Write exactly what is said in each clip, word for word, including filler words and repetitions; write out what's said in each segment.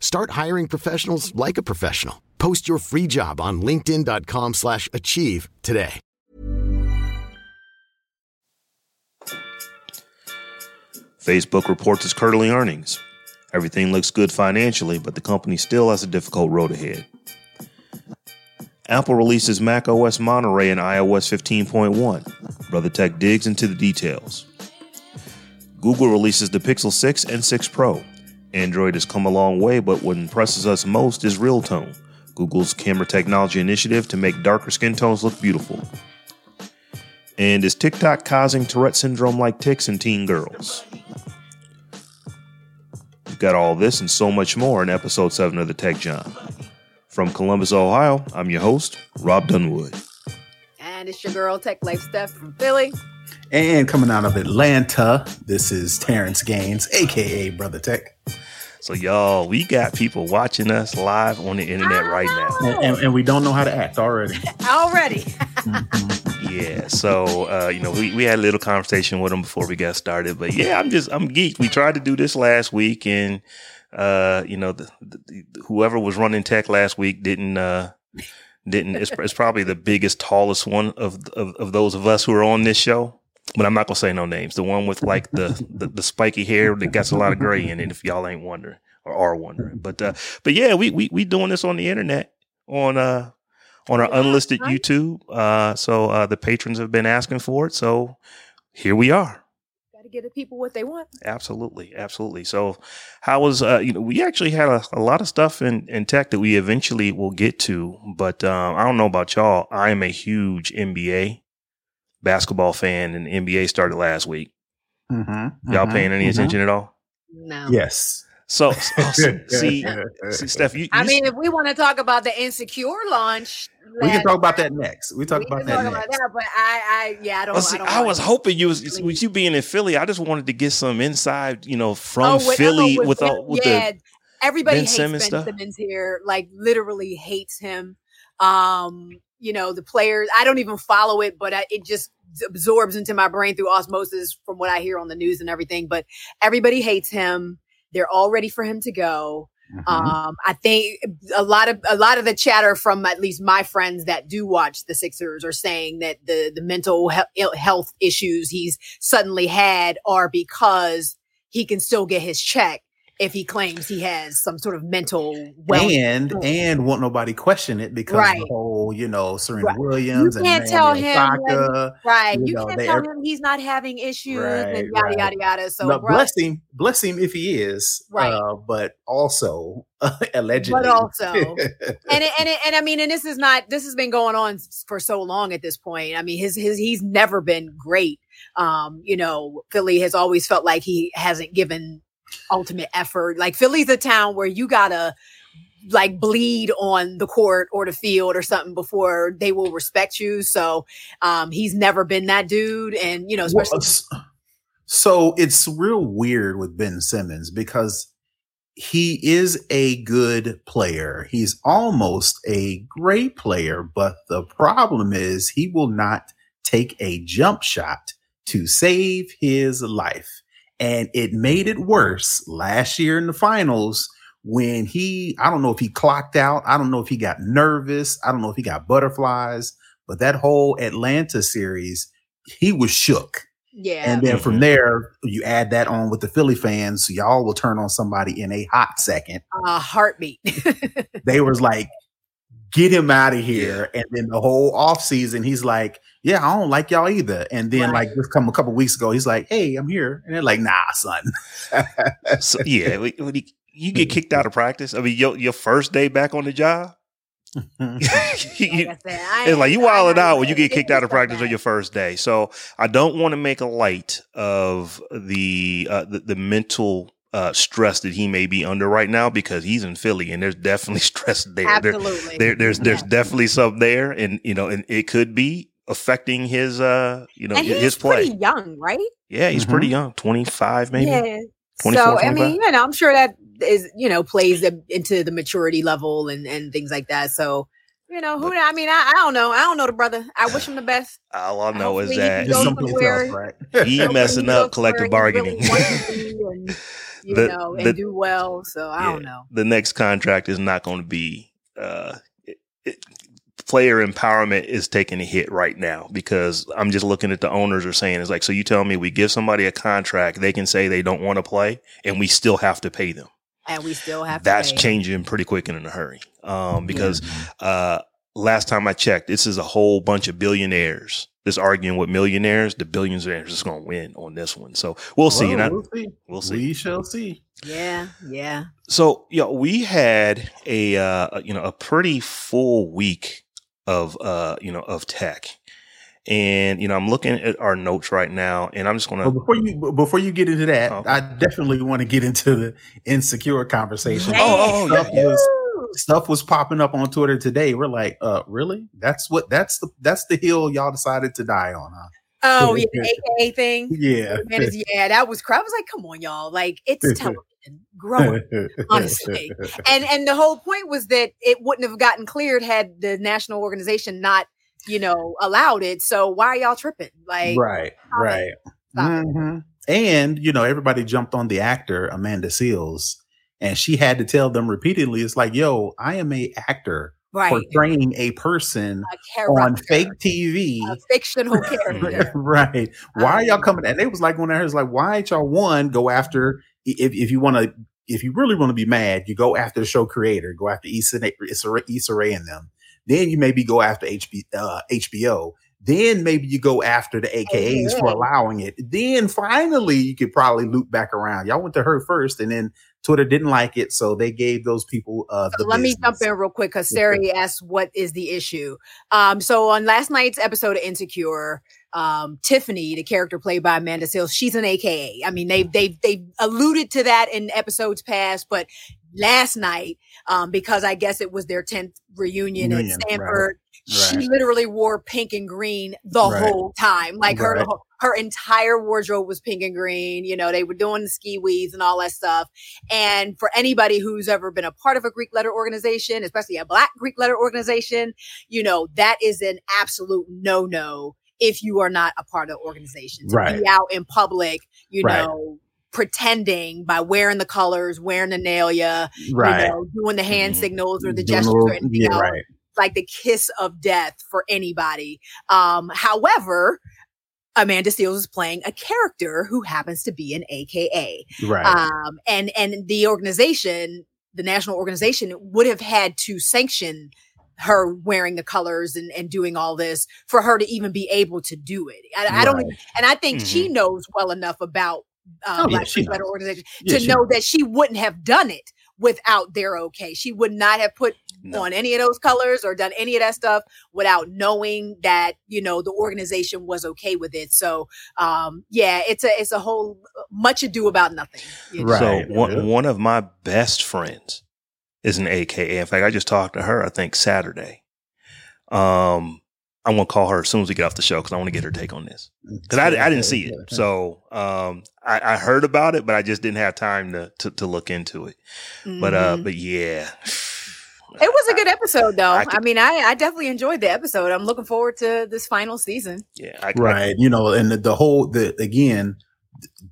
Start hiring professionals like a professional. Post your free job on linkedin dot com slash achieve today. Facebook reports its quarterly earnings. Everything looks good financially, but the company still has a difficult road ahead. Apple releases macOS Monterey and iOS fifteen point one. Brother Tech digs into the details. Google releases the Pixel six and six Pro. Android has come a long way, but what impresses us most is Real Tone, Google's camera technology initiative to make darker skin tones look beautiful. And is TikTok causing Tourette syndrome like tics in teen girls? We've got all this and so much more in episode seven of The Tech Jawn. From Columbus, Ohio, I'm your host, Rob Dunwood. And it's your girl, Tech Life Steph from Philly. And coming out of Atlanta, this is Terrence Gaines, A K A Brother Tech. So, y'all, we got people watching us live on the internet right now. And, and, and we don't know how to act already. already. mm-hmm. Yeah, so, uh, you know, we, we had a little conversation with them before we got started. But, yeah, I'm just, I'm geeked. We tried to do this last week, and... Uh, you know, the, the, whoever was running tech last week didn't, uh, didn't, it's, it's probably the biggest, tallest one of, of, of those of us who are on this show, but I'm not going to say no names. The one with like the, the, the spiky hair that got a lot of gray in it, if y'all ain't wondering or are wondering. But, uh, but yeah, we, we, we doing this on the internet on, uh, on our unlisted YouTube. Uh, so, uh, the patrons have been asking for it. So here we are. Get the people what they want. Absolutely. Absolutely. So how was, uh, you know, we actually had a, a lot of stuff in, in tech that we eventually will get to, but um, I don't know about y'all. I am a huge N B A basketball fan, and the N B A started last week. Mm-hmm, y'all mm-hmm, paying any mm-hmm. attention at all? No. Yes. So, so see, see, Steph, you, you I mean, if we want to talk about the Insecure launch, we can talk about that next. We talk we about, can that talk next. about that. But I, I, yeah, I don't. Well, see, I, don't I was it. hoping you was with you being in Philly. I just wanted to get some inside, you know, from oh, with, Philly oh, with, with, with, with yeah, the everybody Ben hates Simmons Ben Simmons stuff. Here, like literally hates him. Um, you know, the players. I don't even follow it, but I, it just absorbs into my brain through osmosis from what I hear on the news and everything. But everybody hates him. They're all ready for him to go. Mm-hmm. Um, I think a lot of a lot of the chatter from at least my friends that do watch the Sixers are saying that the the mental he- health issues he's suddenly had are because he can still get his check if he claims he has some sort of mental well. And and won't nobody question it because right. the whole, you know, Serena right. Williams you can't and tell him soccer, when, right. You, you know, can't tell him he's not having issues right, and yada right. yada yada. So no, bless him, bless him if he is. Right. Uh, but also uh, allegedly. But also and it, and it, and I mean and this is not this has been going on for so long at this point. I mean his his he's never been great. Um, you know, Philly has always felt like he hasn't given ultimate effort. Like Philly's a town where you gotta like bleed on the court or the field or something before they will respect you. So um he's never been that dude, and you know, especially well, so it's real weird with Ben Simmons because he is a good player. He's almost a great player, but the problem is he will not take a jump shot to save his life. And it made it worse last year in the finals when he, I don't know if he clocked out. I don't know if he got nervous. I don't know if he got butterflies, but that whole Atlanta series, he was shook. Yeah. And then from there, you add that on with the Philly fans. So y'all will turn on somebody in a hot second. A heartbeat. They was like, get him out of here. Yeah. And then the whole offseason, he's like, yeah, I don't like y'all either. And then right. like just come a couple weeks ago, he's like, hey, I'm here. And they're like, nah, son. So, yeah. When he, you get kicked out of practice. I mean, your, your first day back on the job. Like I said, I it's like you wilding out when you get kicked out of practice on your first day. So I don't want to make a light of the uh, the, the mental uh, stress that he may be under right now, because he's in Philly and there's definitely stress there. Absolutely, there, there, there's there's yeah. definitely some there, and you know, and it could be affecting his uh you know and his, his play. Pretty young, right? Yeah, he's mm-hmm. pretty young, twenty-five maybe. Yeah. So I mean, you know, I'm sure that is, you know, plays into the maturity level and, and things like that. So, you know, who, I mean, I, I don't know. I don't know the brother. I wish him the best. All I know is that he, else, right? he messing up collective bargaining. Really and, you the, know, and the, do well. So I yeah, don't know. The next contract is not going to be uh, it, it, player empowerment is taking a hit right now, because I'm just looking at the owners are saying, it's like, so you tell me we give somebody a contract, they can say they don't want to play and we still have to pay them. And we still have that's to pay. Changing pretty quick and in a hurry. Um, because yeah. uh, last time I checked, this is a whole bunch of billionaires that's arguing with millionaires. The billionaires is going to win on this one. So we'll see. Whoa, and I, we'll see. We'll see. We shall see. Yeah. Yeah. So, you know, we had a, uh, you know, a pretty full week of, uh, you know, of tech. And, you know, I'm looking at our notes right now, and I'm just going to. Before you before you get into that, oh. I definitely want to get into the Insecure conversation. Hey. Oh, oh stuff, yeah. was, stuff was popping up on Twitter today. We're like, uh, really? That's what that's the that's the hill y'all decided to die on. Huh? Oh, yeah, the A K A thing. Yeah. Yeah, that was crap. I was like, come on, y'all. Like, it's television. Growing, honestly. And, and the whole point was that it wouldn't have gotten cleared had the national organization not, you know, allowed it. So why are y'all tripping? Like, right, right. Mm-hmm. And, you know, everybody jumped on the actor, Amanda Seals, and she had to tell them repeatedly, it's like, yo, I am a actor right. portraying a person a on fake T V. A fictional character. Right. Why are y'all coming? And they was like, when I was like, why ain't y'all one go after, if if you want to, if you really want to be mad, you go after the show creator, go after Issa Rae and them. Then you maybe go after H B, uh, H B O. Then maybe you go after the A K As yeah. for allowing it. Then finally, you could probably loop back around. Y'all went to her first, and then Twitter didn't like it, so they gave those people uh, the Let business. me jump in real quick, because Sari asked, what is the issue? Um, so on last night's episode of Insecure, um, Tiffany, the character played by Amanda Seals, she's an A K A. I mean, they've, they've, they've alluded to that in episodes past, but last night, um, because I guess it was their tenth reunion Union, at Stanford, right, she right. literally wore pink and green the right. whole time. Like right. her her entire wardrobe was pink and green. You know, they were doing the ski weeds and all that stuff. And for anybody who's ever been a part of a Greek letter organization, especially a Black Greek letter organization, you know, that is an absolute no-no if you are not a part of the organization. To right. be out in public, you right. know, pretending by wearing the colors, wearing the nalia, right. you know, doing the hand signals or the doing gestures little, or anything yeah, else, right. like the kiss of death for anybody. Um, however, Amanda Seals is playing a character who happens to be an A K A. Right. Um, and, and the organization, the national organization, would have had to sanction her wearing the colors and, and doing all this for her to even be able to do it. I, right. I don't, and I think mm-hmm. she knows well enough about Uh, oh, yeah, Black Lives Matter organization yeah, to know knows. that she wouldn't have done it without their okay. She would not have put no. on any of those colors or done any of that stuff without knowing that, you know, the organization was okay with it. So, um, yeah, it's a it's a whole much ado about nothing. You know? Right. So one, one of my best friends is an A K A. In fact, I just talked to her, I think, Saturday. Um, I'm going to call her as soon as we get off the show because I want to get her take on this, because I, I didn't see it. So um, I, I heard about it, but I just didn't have time to to, to look into it. Mm-hmm. But uh, but yeah, it was a good episode, though. I, I, could, I mean, I, I definitely enjoyed the episode. I'm looking forward to this final season. Yeah. I, right. I, you know, and the, the whole the again,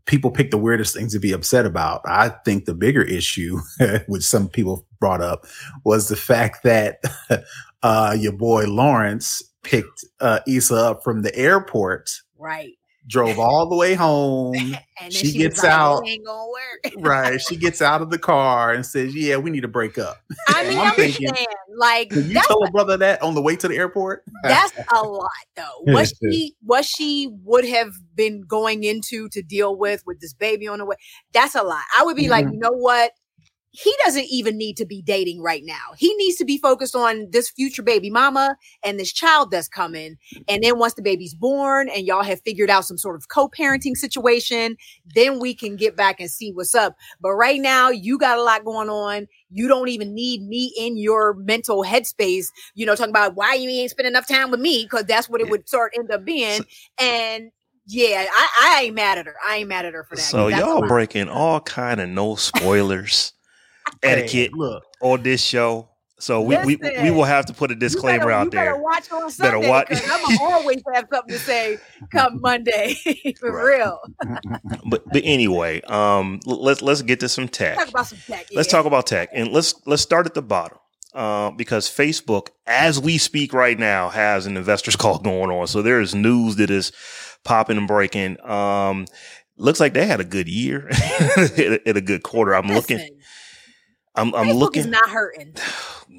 people pick the weirdest things to be upset about. I think the bigger issue, which some people brought up, was the fact that uh, your boy Lawrence picked uh, Issa up from the airport, right? Drove all the way home. And then she, she gets like, out. Ain't gonna work. Right. She gets out of the car and says, "Yeah, we need to break up." I mean, I'm, I'm thinking, Like, did you tell a brother that on the way to the airport? That's a lot, though. What she what she would have been going into to deal with with this baby on the way. That's a lot. I would be mm-hmm. like, you know what? He doesn't even need to be dating right now. He needs to be focused on this future baby mama and this child that's coming. And then once the baby's born and y'all have figured out some sort of co-parenting situation, then we can get back and see what's up. But right now, you got a lot going on. You don't even need me in your mental headspace, you know, talking about why you ain't spend enough time with me, because that's what it would sort of end up being. And yeah, I, I ain't mad at her. I ain't mad at her for that. So y'all breaking all kind of no spoilers etiquette hey, look. on this show, so we, we we will have to put a disclaimer better, out there. Better watch on Sunday. Better watch. I'm always have something to say come Monday for right. real. But but anyway, um, let's let's get to some tech. Let's talk about some tech. Yeah. Let's talk about tech, and let's let's start at the bottom, uh, because Facebook, as we speak right now, has an investors call going on. So there is news that is popping and breaking. Um, looks like they had a good year and a good quarter. I'm Listen. looking. I'm, I'm Facebook looking. is not hurting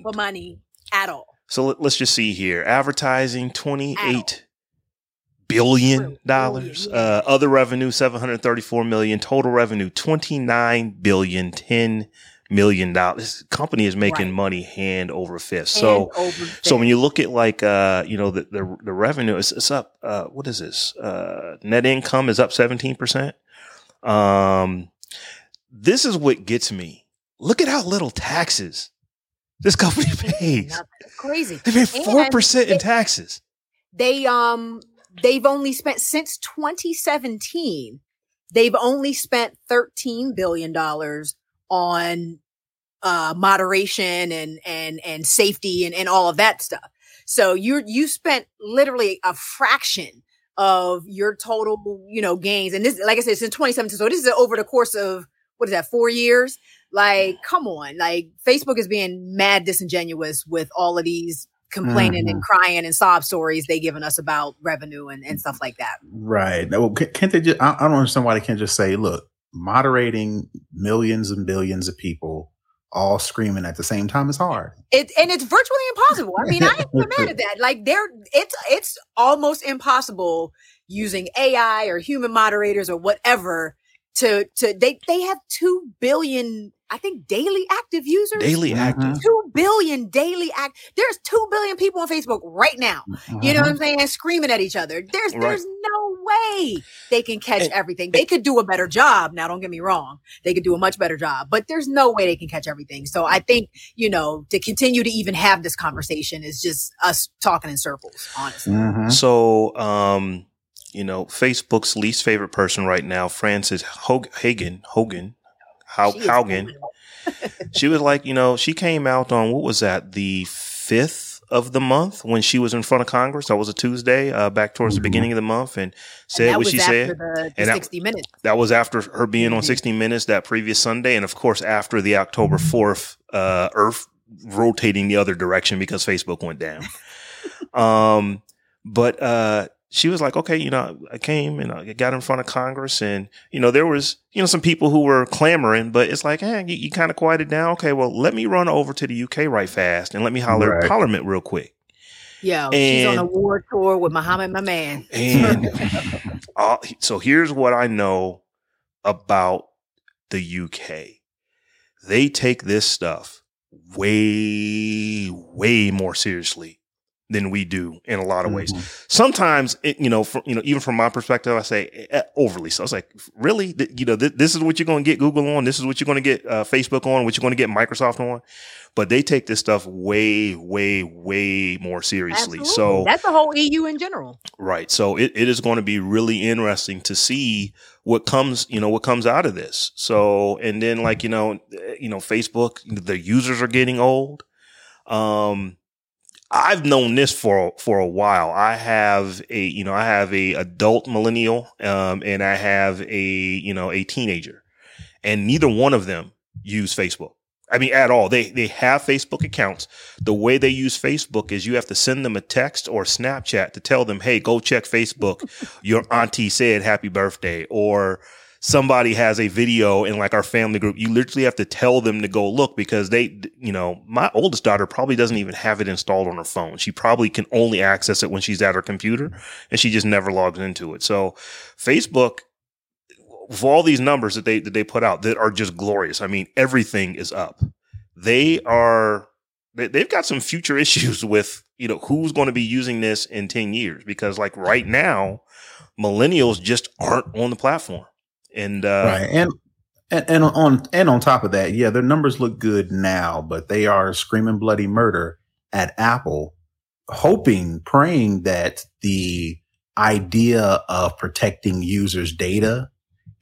for money at all. So let, let's just see here. Advertising, twenty-eight billion dollars. Uh, other revenue, seven hundred thirty-four million dollars. Total revenue, twenty-nine billion dollars, ten million dollars. This company is making right. money hand over fist. So, over fist. So when you look at like, uh, you know, the, the, the revenue, it's, it's up. Uh, what is this? Uh, net income is up seventeen percent. Um, this is what gets me. Look at how little taxes this company pays. Nothing. It's crazy. They pay four percent in taxes. They um they've only spent since twenty seventeen, they've only spent thirteen billion dollars on uh, moderation and and and safety and, and all of that stuff. So you you spent literally a fraction of your total, you know, gains. And this, like I said, since twenty seventeen. So this is over the course of what is that, four years? Like, come on. Like, Facebook is being mad disingenuous with all of these complaining mm-hmm. and crying and sob stories they giving us about revenue and, and stuff like that. Right. Well, can't they just, I, I don't understand why they can't just say, look, moderating millions and billions of people all screaming at the same time is hard. It and it's virtually impossible. I mean, I ain't even mad at that. Like, they're, it's, it's almost impossible using A I or human moderators or whatever to, to, they, they have two billion, I think, daily active users. Daily active. two billion daily active. There's two billion people on Facebook right now. Uh-huh. You know what I'm saying? Screaming at each other. There's, right. there's no way they can catch and, everything. They could do a better job. Now, don't get me wrong. They could do a much better job, but there's no way they can catch everything. So I think, you know, to continue to even have this conversation is just us talking in circles, honestly. Uh-huh. So, um, you know, Facebook's least favorite person right now, Frances Haugen, Haugen, Haugen. She was like, you know, she came out on, what was that, the fifth of the month when she was in front of Congress. That was a Tuesday uh, back towards mm-hmm. the beginning of the month, and said and what she said. The, the and sixty that, minutes. That was after her being on sixty minutes that previous Sunday. And of course, after the October fourth, uh, Earth rotating the other direction because Facebook went down. um, But, uh, she was like, okay, you know, I came and I got in front of Congress, and, you know, there was, you know, some people who were clamoring, but it's like, hey, you, you kind of quieted down. Okay, well, let me run over to the U K right fast and let me holler right. at Parliament real quick. Yeah, she's on a war tour with Muhammad, my man. And uh, so here's what I know about the U K. They take this stuff way, way more seriously than we do in a lot of ways. Mm-hmm. Sometimes, it, you know, for, you know, even from my perspective, I say uh, overly. So I was like, really, Th- you know, th- this is what you're going to get Google on. This is what you're going to get uh, Facebook on. What you're going to get Microsoft on. But they take this stuff way, way, way more seriously. Absolutely. So that's the whole E U in general, right? So it, it is going to be really interesting to see what comes, you know, what comes out of this. So, and then like, you know, you know, Facebook, the users are getting old. Um, I've known this for for a while. I have a you know I have a adult millennial um, and I have a you know a teenager, and neither one of them use Facebook. I mean, at all. They they have Facebook accounts. The way they use Facebook is you have to send them a text or Snapchat to tell them, hey, go check Facebook. Your auntie said happy birthday, or somebody has a video in like our family group, you literally have to tell them to go look, because they, you know, my oldest daughter probably doesn't even have it installed on her phone. She probably can only access it when she's at her computer, and she just never logs into it. So Facebook, with all these numbers that they, that they put out that are just glorious. I mean, everything is up. They are, they, they've got some future issues with, you know, who's going to be using this in ten years, because like right now, millennials just aren't on the platform. And, uh, right. and, and, and on, and on top of that, yeah, their numbers look good now, but they are screaming bloody murder at Apple, hoping, praying that the idea of protecting users' data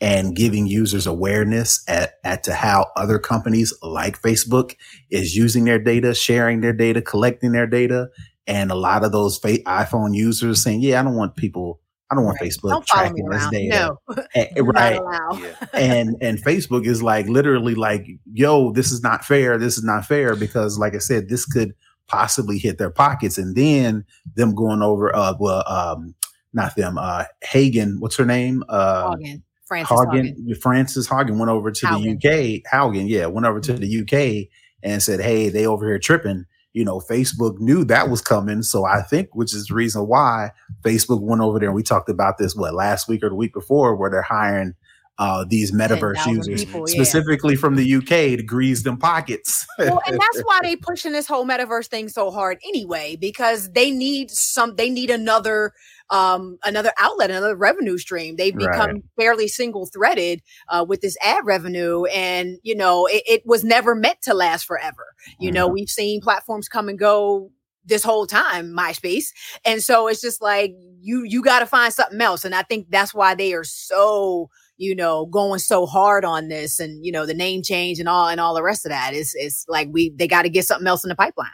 and giving users awareness at, at to how other companies like Facebook is using their data, sharing their data, collecting their data. And a lot of those fa- iPhone users saying, yeah, I don't want people, I don't want right. Facebook don't tracking this data. No. And, right. Yeah. And, and Facebook is like, literally like, yo, this is not fair. This is not fair. Because like I said, this could possibly hit their pockets. And then them going over, uh, well, um, not them, uh, Hagen, what's her name? Uh, Haugen. Frances Haugen, Haugen. Frances Haugen went over to Haugen. the U K. Haugen, yeah, went over to the U K and said, hey, they over here tripping. You know, Facebook knew that was coming. So I think, which is the reason why Facebook went over there. And we talked about this, what, last week or the week before, where they're hiring uh, these metaverse users people, specifically yeah. from the U K to grease them pockets. Well, and that's why they pushing this whole metaverse thing so hard anyway, because they need some, they need another Um, another outlet, another revenue stream. They've become right. fairly single threaded uh, with this ad revenue. And, you know, it, it was never meant to last forever. You mm-hmm. know, we've seen platforms come and go this whole time, MySpace. And so it's just like, you, you got to find something else. And I think that's why they are so, you know, going so hard on this and, you know, the name change and all, and all the rest of that. It's, it's like we, they got to get something else in the pipeline.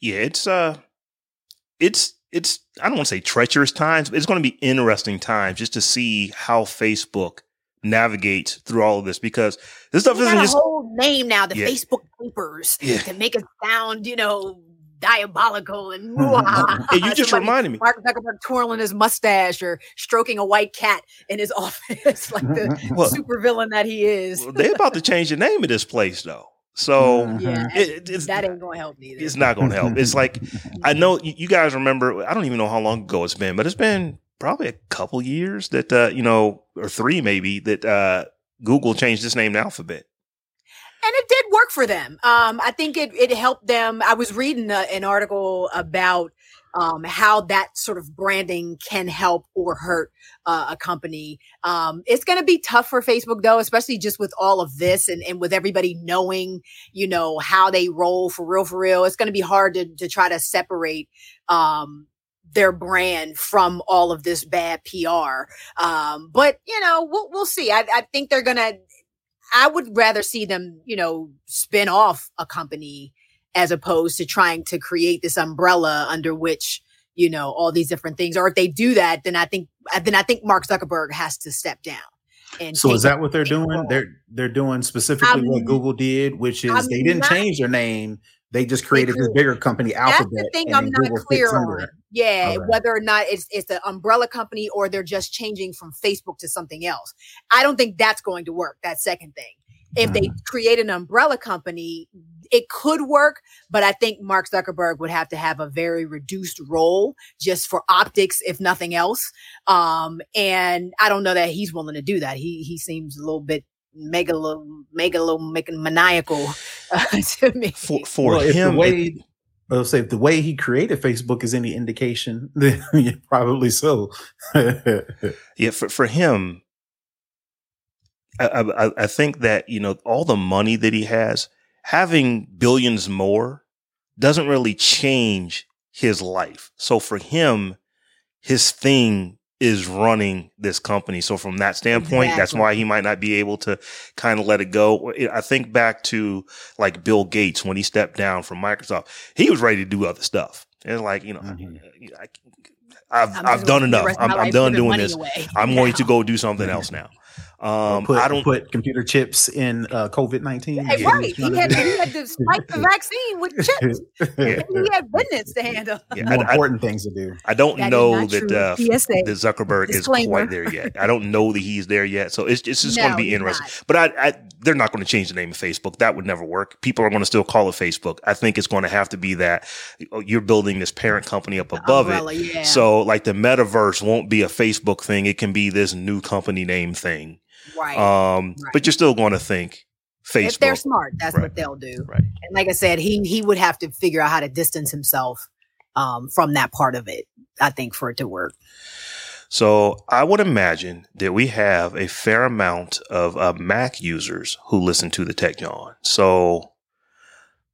Yeah. It's, uh, it's, It's, I don't want to say treacherous times, but it's going to be interesting times just to see how Facebook navigates through all of this, because this stuff isn't just a whole name now, the yeah. Facebook Papers, yeah. to make it sound, you know, diabolical and and you just reminded me. Mark Zuckerberg twirling his mustache or stroking a white cat in his office, like the well, supervillain that he is. Well, they're about to change the name of this place, though. So yeah, it, it's, that ain't going to help either. It's not going to help. It's like, I know you guys remember, I don't even know how long ago it's been, but it's been probably a couple years that, uh, you know, or three maybe that uh, Google changed its name to Alphabet. And it did work for them. Um, I think it, it helped them. I was reading a, an article about Um, how that sort of branding can help or hurt uh, a company. Um, it's going to be tough for Facebook, though, especially just with all of this and, and with everybody knowing, you know, how they roll for real, for real. It's going to be hard to, to try to separate um, their brand from all of this bad P R. Um, but, you know, we'll, we'll see. I, I think they're going to I would rather see them, you know, spin off a company as opposed to trying to create this umbrella under which, you know, all these different things. Or if they do that, then I think then I think Mark Zuckerberg has to step down. And so is that what they're doing? Role. They're they're doing specifically I'm, what Google did, which is I'm they didn't not, change their name. They just created this bigger company, Alphabet. That's the thing I'm not Google clear on. Yeah, right. Whether or not it's it's an umbrella company or they're just changing from Facebook to something else. I don't think that's going to work, that second thing. If they create an umbrella company, it could work, but I think Mark Zuckerberg would have to have a very reduced role just for optics, if nothing else. Um, and I don't know that he's willing to do that. He he seems a little bit megalo, megalomaniacal uh, to me. For, for well, him, the way, it, I'll say if the way he created Facebook is any indication, then yeah, probably so. yeah, for for him. I, I, I think that, you know, all the money that he has, having billions more doesn't really change his life. So for him, his thing is running this company. So from that standpoint, exactly. That's why he might not be able to kind of let it go. I think back to like Bill Gates when he stepped down from Microsoft, he was ready to do other stuff. It's like, you know, mm-hmm. I, I, I've, I've done enough. I'm, I'm done doing this. Away. I'm yeah. going to go do something else now. Um, put, I don't put computer chips in uh, COVID nineteen. Hey, right. He had, he had to spike the vaccine with chips. Yeah. He had business to handle. Yeah, More I, important I, things to do. I don't that know that uh, that Zuckerberg Disclaimer. is quite there yet. I don't know that he's there yet. So it's, it's just no, going to be interesting. Not. But I, I, they're not going to change the name of Facebook. That would never work. People are going to still call it Facebook. I think it's going to have to be that you're building this parent company up above umbrella, it. Yeah. So like the metaverse won't be a Facebook thing. It can be this new company name thing. Right. Um, right. But you're still going to think Facebook. If they're smart, that's right. what they'll do. Right. And like I said, he he would have to figure out how to distance himself um, from that part of it, I think, for it to work. So I would imagine that we have a fair amount of uh, Mac users who listen to the Tech Jawn. So,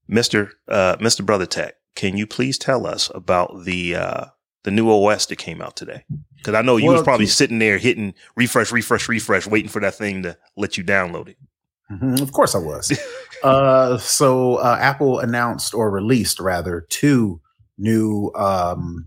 Mister Uh, Mister Brother Tech, can you please tell us about the uh, the new O S that came out today? Because I know you well, was probably sitting there hitting refresh, refresh, refresh, waiting for that thing to let you download it. Mm-hmm, of course I was. uh, so uh, Apple announced or released rather two new, um,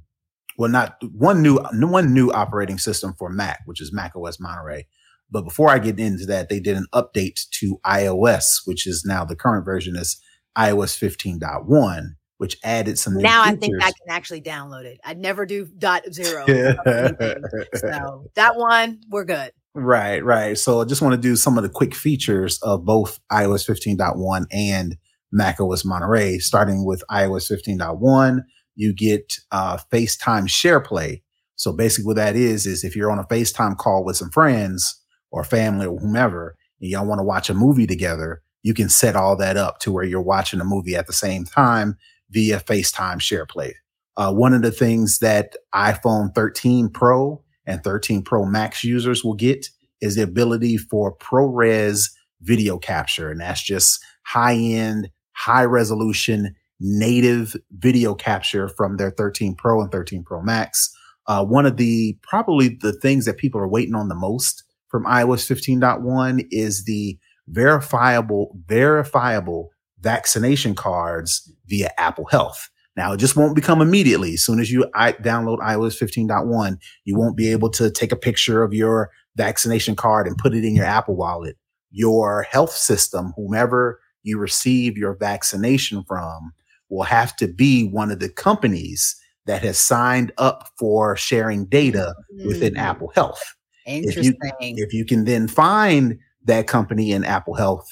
well, not one new, one new operating system for Mac, which is macOS Monterey. But before I get into that, they did an update to iOS, which is now the current version is iOS fifteen point one. Which added some new now features. I think I can actually download it. I never do dot zero. So that one, we're good. Right, right. So I just want to do some of the quick features of both iOS fifteen point one and macOS Monterey. Starting with iOS fifteen point one, you get uh, FaceTime SharePlay. So basically what that is, is if you're on a FaceTime call with some friends or family or whomever, and y'all want to watch a movie together, you can set all that up to where you're watching a movie at the same time via FaceTime SharePlay. Uh, one of the things that iPhone thirteen Pro and thirteen Pro Max users will get is the ability for ProRes video capture. And that's just high-end, high-resolution, native video capture from their thirteen Pro and thirteen Pro Max. Uh, one of the, probably the things that people are waiting on the most from iOS fifteen point one is the verifiable, verifiable vaccination cards via Apple Health. Now, it just won't become immediately. As soon as you I- download iOS fifteen point one, you won't be able to take a picture of your vaccination card and put it in your Apple Wallet. Your health system, whomever you receive your vaccination from, will have to be one of the companies that has signed up for sharing data mm. within Apple Health. Interesting. If you, if you can then find that company in Apple Health,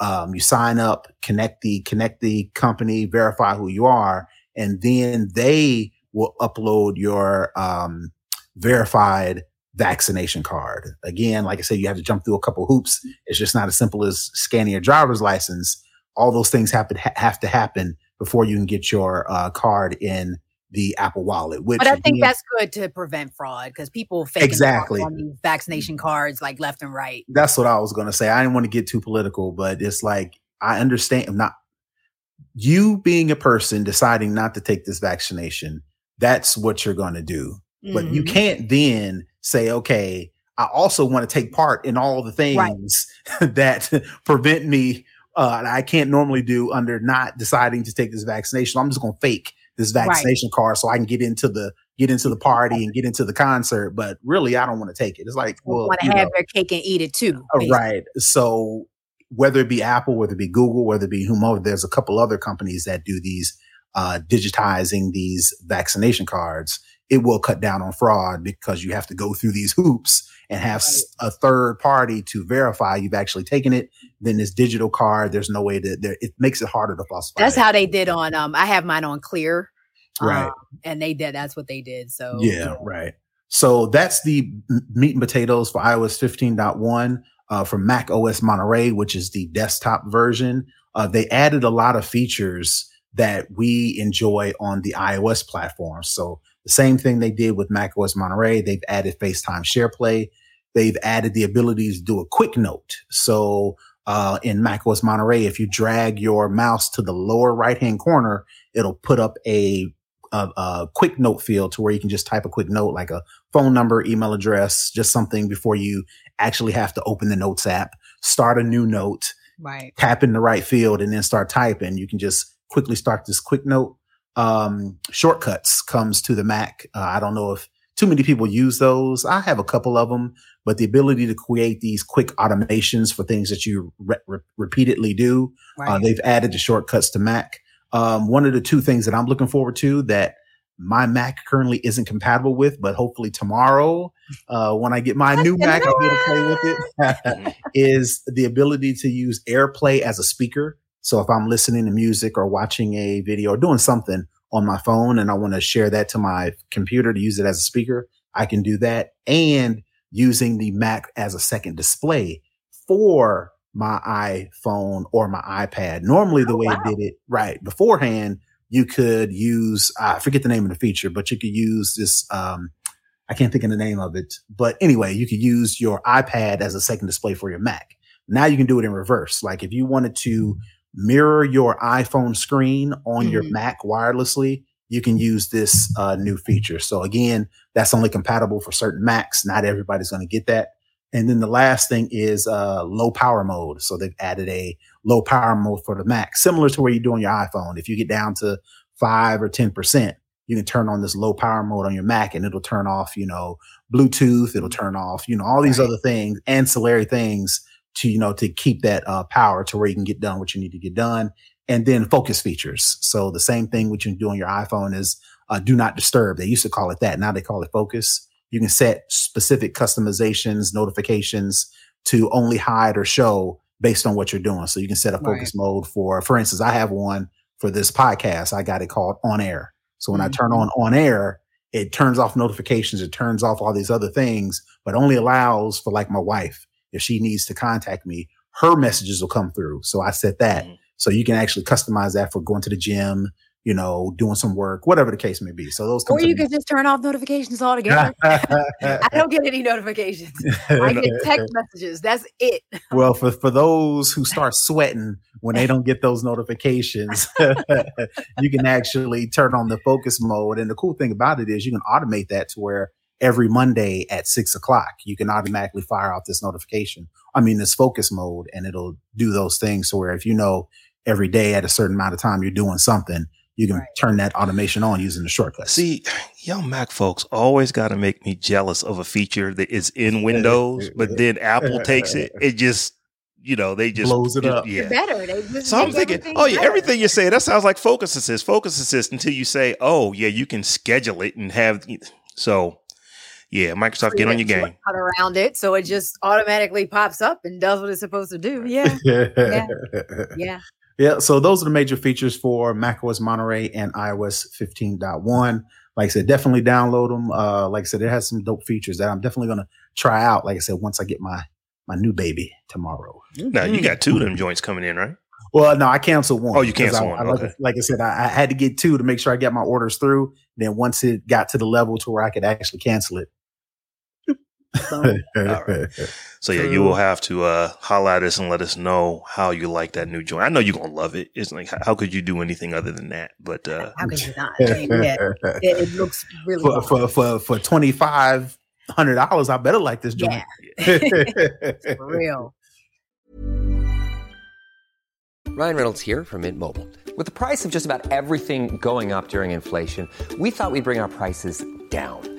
Um, you sign up, connect the, connect the company, verify who you are, and then they will upload your, um, verified vaccination card. Again, like I said, you have to jump through a couple hoops. It's just not as simple as scanning your driver's license. All those things happen, ha- have to happen before you can get your, uh, card in the Apple Wallet. Which, but I think again, that's good to prevent fraud, because people fake exactly on these vaccination cards like left and right. That's what I was going to say. I didn't want to get too political, but it's like, I understand not you being a person deciding not to take this vaccination. That's what you're going to do. Mm-hmm. But you can't then say, okay, I also want to take part in all the things right. that prevent me. Uh, I can't normally do under not deciding to take this vaccination. I'm just going to fake this vaccination right. card so I can get into the get into the party and get into the concert, but really I don't want to take it. It's like, well, want to have know. their cake and eat it too. Basically. Right. So whether it be Apple, whether it be Google, whether it be whomever, there's a couple other companies that do these uh, digitizing these vaccination cards. It will cut down on fraud because you have to go through these hoops and have right. a third party to verify you've actually taken it. Then this digital card, there's no way to, it makes it harder to falsify. That's it. How they did on, um, I have mine on Clear. Right. Um, and they did, that's what they did. So yeah, right. So that's the meat and potatoes for iOS fifteen point one, uh, for Mac O S Monterey, which is the desktop version. Uh, they added a lot of features that we enjoy on the iOS platform. So the same thing they did with macOS Monterey, they've added FaceTime SharePlay. They've added the ability to do a quick note. So uh, in macOS Monterey, if you drag your mouse to the lower right-hand corner, it'll put up a, a, a quick note field to where you can just type a quick note, like a phone number, email address, just something before you actually have to open the Notes app, start a new note, right. tap in the right field, and then start typing. You can just quickly start this quick note. Um, shortcuts comes to the Mac. Uh, I don't know if Too many people use those. I have a couple of them, but the ability to create these quick automations for things that you re- re- repeatedly do, right. uh, they've added the shortcuts to Mac. Um, one of the two things that I'm looking forward to that my Mac currently isn't compatible with, but hopefully tomorrow uh, when I get my That's new Mac, I'll be able to play with it, is the ability to use AirPlay as a speaker. So if I'm listening to music or watching a video or doing something on my phone and I want to share that to my computer to use it as a speaker, I can do that. And using the Mac as a second display for my iPhone or my iPad. Normally the oh, way wow. it did it right beforehand, you could use, uh, I forget the name of the feature, but you could use this, um, I can't think of the name of it, but anyway, you could use your iPad as a second display for your Mac. Now you can do it in reverse. Like if you wanted to mirror your iPhone screen on mm-hmm. your Mac wirelessly, you can use this uh, new feature. So again, that's only compatible for certain Macs. Not everybody's going to get that. And then the last thing is uh, low power mode. So they've added a low power mode for the Mac, similar to what you do on your iPhone. If you get down to five or ten percent, you can turn on this low power mode on your Mac and it'll turn off, you know, Bluetooth. It'll turn off, you know, all these right. other things, ancillary things to, you know, to keep that uh, power to where you can get done what you need to get done. And then focus features. So the same thing which you can do on your iPhone is uh, do not disturb. They used to call it that. Now they call it focus. You can set specific customizations, notifications to only hide or show based on what you're doing. So you can set a focus right. mode for, for instance, I have one for this podcast. I got it called On Air. So when mm-hmm. I turn on On Air, it turns off notifications. It turns off all these other things, but only allows for like my wife. If she needs to contact me, her messages will come through. So I set that. Mm-hmm. So you can actually customize that for going to the gym, you know, doing some work, whatever the case may be. So those Or you can just turn off notifications altogether. I don't get any notifications. I get text messages. That's it. Well, for, for those who start sweating when they don't get those notifications, you can actually turn on the focus mode. And the cool thing about it is you can automate that to where every Monday at six o'clock, you can automatically fire off this notification. I mean, this focus mode, and it'll do those things to where if you know every day at a certain amount of time you're doing something, you can right. turn that automation on using the shortcut. See, y'all Mac folks always got to make me jealous of a feature that is in Windows, but then Apple takes it. It just, you know, they just blows it up. Yeah. Better. They just so I'm thinking, oh yeah, better. Everything you say, that sounds like Focus Assist, Focus Assist until you say, oh yeah, you can schedule it and have, so yeah, Microsoft, so get on your game. Cut around it. So it just automatically pops up and does what it's supposed to do. Yeah. yeah. Yeah. Yeah, so those are the major features for macOS Monterey and iOS fifteen point one. Like I said, definitely download them. Uh, like I said, it has some dope features that I'm definitely going to try out. Like I said, once I get my my new baby tomorrow. Now, you got two of them joints coming in, right? Well, no, I canceled one. Oh, you canceled I, one. I, okay. like, like I said, I, I had to get two to make sure I got my orders through. Then once it got to the level to where I could actually cancel it. So, right. so yeah, you will have to uh, holler at us and let us know how you like that new joint. I know you're gonna love it. It's like, how could you do anything other than that? But uh, how could you not? Yeah, it, it looks really for cool. for for, for twenty five hundred dollars. I better like this joint. Yeah. For real. Ryan Reynolds here from Mint Mobile. With the price of just about everything going up during inflation, we thought we'd bring our prices down.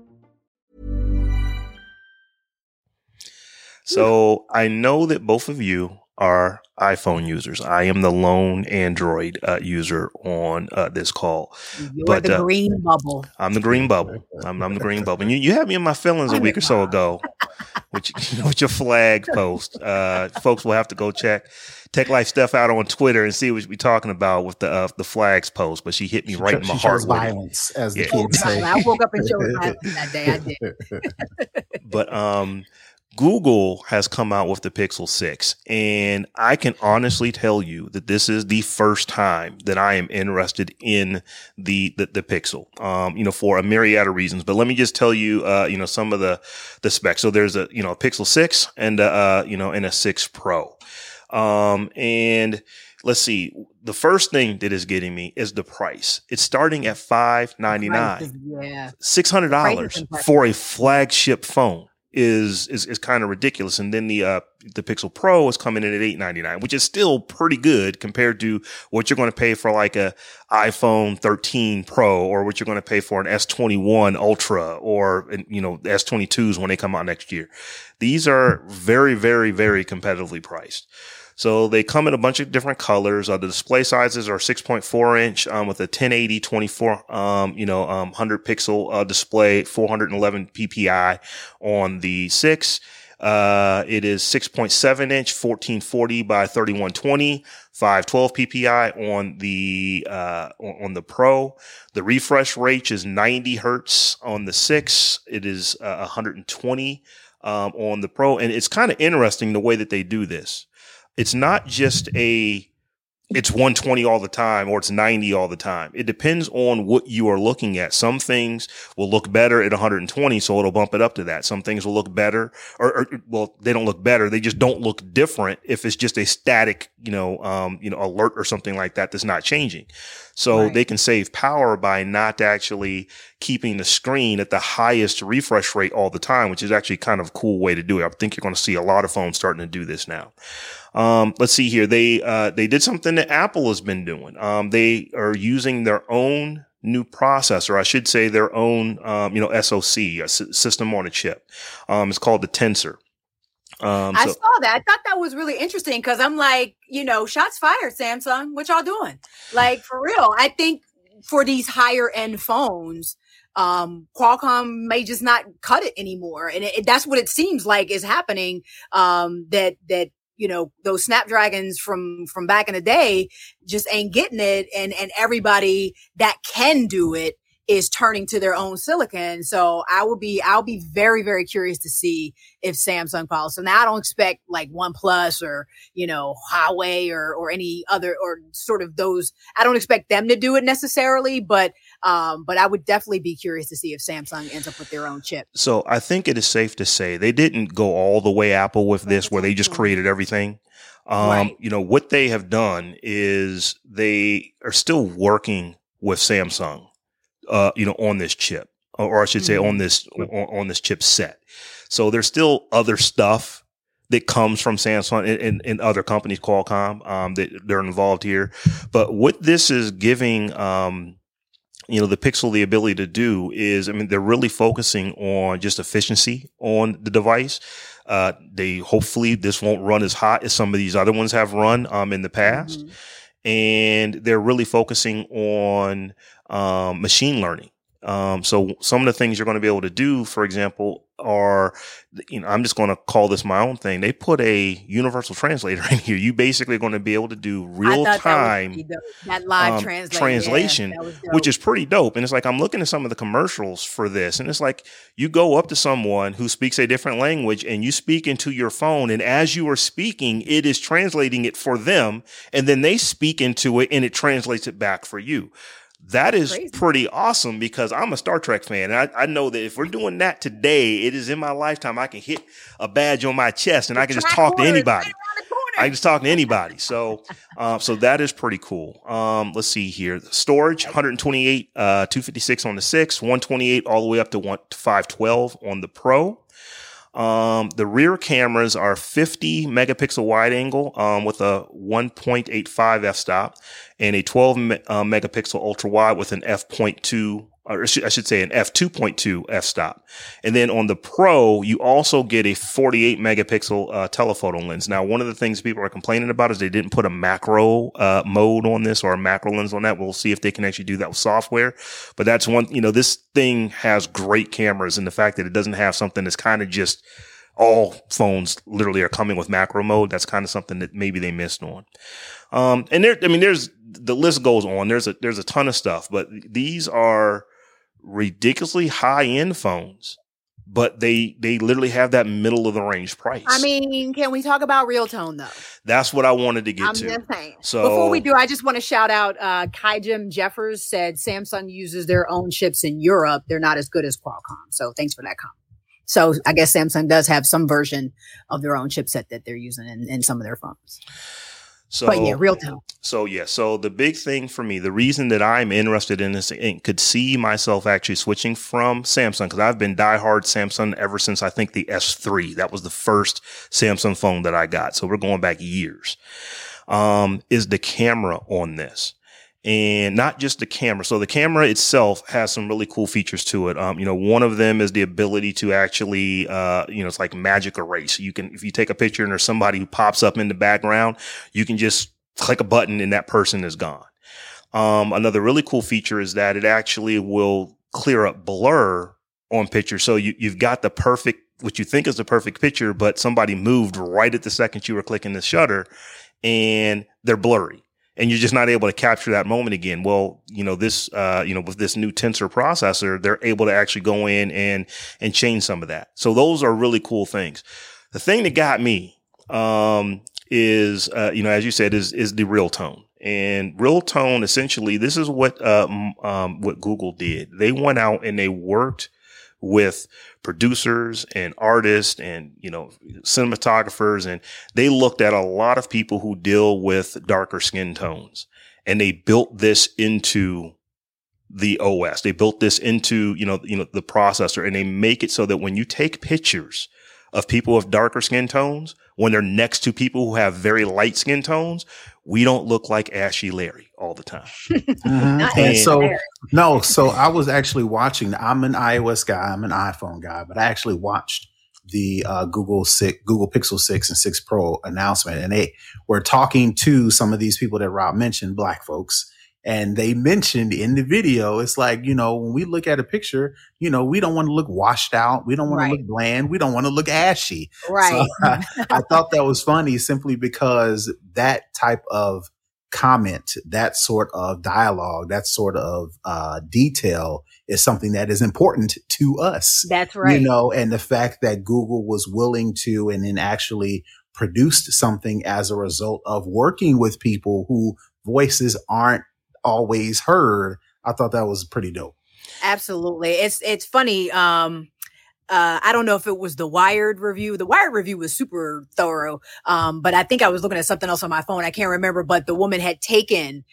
So I know that both of you are iPhone users. I am the lone Android uh, user on uh, this call. You're but, the uh, green bubble. I'm the green bubble. I'm, I'm the green bubble. And you, you had me in my feelings a week or so ago with, with your flag post. Uh, folks will have to go check Tech Life Steph out on Twitter and see what we're talking about with the uh, the flags post. But she hit me she right shows, in my heart. Violence, as the yeah. kids say. I woke up and showed violence that day. I did. But um, Google has come out with the Pixel six, and I can honestly tell you that this is the first time that I am interested in the the, the Pixel, um, you know, for a myriad of reasons. But let me just tell you, uh, you know, some of the the specs. So there's a you know a Pixel six and a, uh, you know and a six Pro, um, and let's see. The first thing that is getting me is the price. It's starting at five ninety-nine, yeah, six hundred dollars for a flagship phone. Is is is kind of ridiculous, and then the uh the Pixel Pro is coming in at eight ninety-nine, which is still pretty good compared to what you're going to pay for like a iPhone thirteen Pro, or what you're going to pay for an S twenty-one Ultra, or you know S twenty-twos when they come out next year. These are very, very, very competitively priced. So they come in a bunch of different colors. Uh, the display sizes are six point four inch um, with a ten eighty twenty-four, um, you know, um, one hundred pixel uh, display, four eleven P P I on the six. Uh, it is six point seven inch, fourteen forty by thirty-one twenty, five twelve P P I on the, uh, on the Pro. The refresh rate is ninety hertz on the six. It is uh, one hundred twenty, um, on the Pro. And it's kind of interesting the way that they do this. It's not just a, it's one twenty all the time, or it's ninety all the time. It depends on what you are looking at. Some things will look better at one hundred twenty, so it'll bump it up to that. Some things will look better, or, or well, they don't look better. They just don't look different if it's just a static, you know, um, you know, alert or something like that that's not changing. So right. They can save power by not actually keeping the screen at the highest refresh rate all the time, which is actually kind of a cool way to do it. I think you're going to see a lot of phones starting to do this now. Um, let's see here. They, uh, they did something that Apple has been doing. Um, they are using their own new processor. I should say their own, um, you know, S O C, a s- system on a chip. Um, it's called the Tensor. Um, I so, saw that. I thought that was really interesting because I'm like, you know, shots fired, Samsung. What y'all doing? Like, for real. I think for these higher end phones, um, Qualcomm may just not cut it anymore. And it, it, that's what it seems like is happening. Um, that, that, you know, those Snapdragons from, from back in the day just ain't getting it. And, and everybody that can do it is turning to their own silicon. So I will be, I'll be very, very curious to see if Samsung follows. So now I don't expect like OnePlus or, you know, Huawei or, or any other, or sort of those, I don't expect them to do it necessarily, but, um, but I would definitely be curious to see if Samsung ends up with their own chip. So I think it is safe to say they didn't go all the way Apple with this, where they just created everything. Um, right. You know, what they have done is they are still working with Samsung. Uh, you know, on this chip, or I should say on this, on, on this chipset. So there's still other stuff that comes from Samsung and, and, and other companies, Qualcomm, um, that they're involved here. But what this is giving, um, you know, the Pixel, the ability to do is, I mean, they're really focusing on just efficiency on the device. Uh, they hopefully this won't run as hot as some of these other ones have run, um, in the past. Mm-hmm. And they're really focusing on, um, machine learning. Um, so some of the things you're going to be able to do, for example, are, you know, I'm just going to call this my own thing. They put a universal translator in here. You basically are going to be able to do real time that, that live um, translate. translation, yeah, which is pretty dope. And it's like, I'm looking at some of the commercials for this, and it's like, you go up to someone who speaks a different language and you speak into your phone. And as you are speaking, it is translating it for them. And then they speak into it and it translates it back for you. That is Crazy. Pretty awesome, because I'm a Star Trek fan. And I, I know that if we're doing that today, it is in my lifetime. I can hit a badge on my chest and I can just talk to anybody. I can just talk to anybody. So, um, so that is pretty cool. Um, let's see here. Storage, one twenty-eight, uh, two fifty-six on the six, one twenty-eight all the way up to one, five twelve on the Pro. Um, the rear cameras are fifty megapixel wide angle, um, with a one point eight five f-stop, and a twelve megapixel ultra wide with an f point two, or I should say an f two point two f-stop. And then on the Pro, you also get a forty-eight megapixel, uh, telephoto lens. Now, one of the things people are complaining about is they didn't put a macro, uh, mode on this, or a macro lens on that. We'll see if they can actually do that with software, but that's one, you know, this thing has great cameras, and the fact that it doesn't have something that's kind of just all phones literally are coming with macro mode. That's kind of something that maybe they missed on. Um, and there, I mean, there's the list goes on. There's a, there's a ton of stuff, but these are ridiculously high end phones, but they, they literally have that middle of the range price. I mean, can we talk about Real Tone though? That's what I wanted to get I'm to. Just saying. So before we do, I just want to shout out, uh, Kaijim Jeffers said Samsung uses their own chips in Europe. They're not as good as Qualcomm. So thanks for that comment. So I guess Samsung does have some version of their own chipset that they're using in, in some of their phones. So, but yeah, Real Tone. So yeah, so the big thing for me, the reason that I'm interested in this and could see myself actually switching from Samsung, because I've been diehard Samsung ever since I think the S three. That was the first Samsung phone that I got. So we're going back years. Um, is the camera on this. And not just the camera. So the camera itself has some really cool features to it. Um, you know, one of them is the ability to actually, uh, you know, it's like magic erase. You can, if you take a picture and there's somebody who pops up in the background, you can just click a button and that person is gone. Um, another really cool feature is that it actually will clear up blur on pictures. So you, you've got the perfect, what you think is the perfect picture, but somebody moved right at the second you were clicking the shutter and they're blurry. And you're just not able to capture that moment again. Well, you know, this, uh, you know, with this new Tensor processor, they're able to actually go in and, and change some of that. So those are really cool things. The thing that got me, um, is, uh, you know, as you said, is, is the Real Tone. And Real Tone, essentially, this is what, uh, um, what Google did. They went out and they worked with producers and artists and, you know, cinematographers. And they looked at a lot of people who deal with darker skin tones, and they built this into the O S. They built this into, you know, you know, the processor, and they make it so that when you take pictures of people with darker skin tones, when they're next to people who have very light skin tones, we don't look like Ashy Larry all the time. Mm-hmm. And so, no, so I was actually watching. I'm an iOS guy. I'm an iPhone guy, but I actually watched the uh, Google six, Google Pixel six and six Pro announcement, and they were talking to some of these people that Rob mentioned, Black folks. And they mentioned in the video, it's like, you know, when we look at a picture, you know, we don't want to look washed out. We don't want right. to look bland. We don't want to look ashy. Right. So I, I thought that was funny simply because that type of comment, that sort of dialogue, that sort of uh, detail is something that is important to us. That's right. You know, and the fact that Google was willing to and then actually produced something as a result of working with people whose voices aren't always heard. I thought that was pretty dope. Absolutely. It's it's funny. Um, uh, I don't know if it was the Wired review. The Wired review was super thorough. Um, but I think I was looking at something else on my phone. I can't remember, but the woman had taken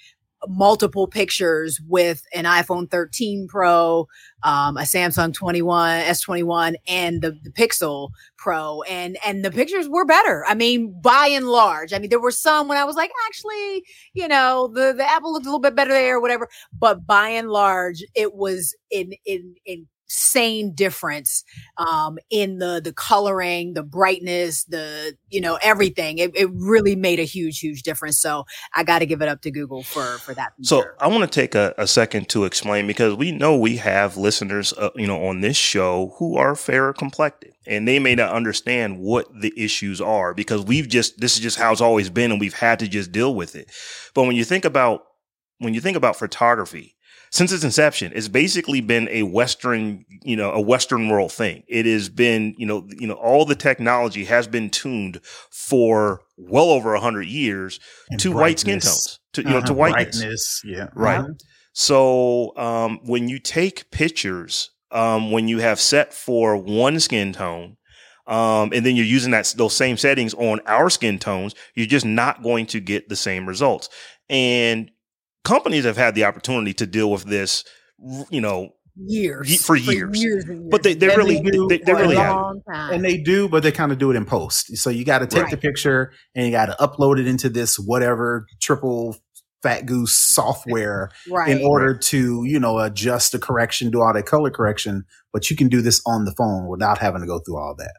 multiple pictures with an iPhone thirteen Pro, um, a Samsung twenty-one, S twenty-one, and the, the Pixel Pro. And, and the pictures were better. I mean, by and large, I mean, there were some when I was like, actually, you know, the, the Apple looked a little bit better there or whatever, but by and large, it was in, in, in, same difference um, in the the coloring, the brightness, the, you know, everything. It, it really made a huge, huge difference. So I got to give it up to Google for, for that. So I want to take a, a second to explain, because we know we have listeners, uh, you know, on this show who are fairer complected, and they may not understand what the issues are because we've just, this is just how it's always been and we've had to just deal with it. But when you think about, when you think about photography, since its inception, it's basically been a Western, you know, a Western world thing. It has been, you know, you know, all the technology has been tuned for well over a hundred years and to white skin tones, to, you uh-huh. know, to whiteness. Brightness. Yeah. Right. Uh-huh. So, um, when you take pictures, um, when you have set for one skin tone, Um, and then you're using that, those same settings on our skin tones, you're just not going to get the same results. And companies have had the opportunity to deal with this, you know, years for years, for years, and years. But they, they really, they, do they, they really have, and they do, but they kind of do it in post. So you got to take right. the picture and you got to upload it into this, whatever triple fat goose software right. in order to, you know, adjust the correction, do all that color correction, but you can do this on the phone without having to go through all that.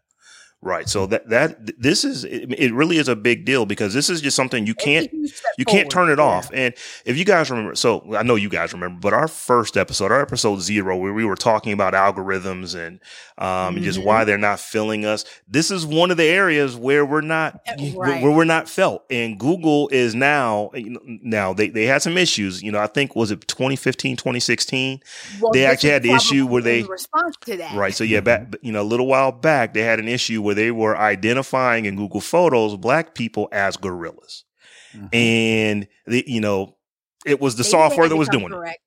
Right. So that, that, this is, it really is a big deal because this is just something you can't, you can't turn it off. And if you guys remember, so I know you guys remember, but our first episode, our episode zero, where we were talking about algorithms and, um, mm-hmm. just why they're not filling us. This is one of the areas where we're not, right. where we're not felt. And Google is now, now they, they had some issues, you know, I think was it twenty fifteen, twenty sixteen? Well, they actually had the issue where they, response to that. Right. So yeah, back, you know, a little while back, they had an issue where where they were identifying in Google Photos Black people as gorillas. Mm-hmm. And, the, you know, it was the they software that was doing correct.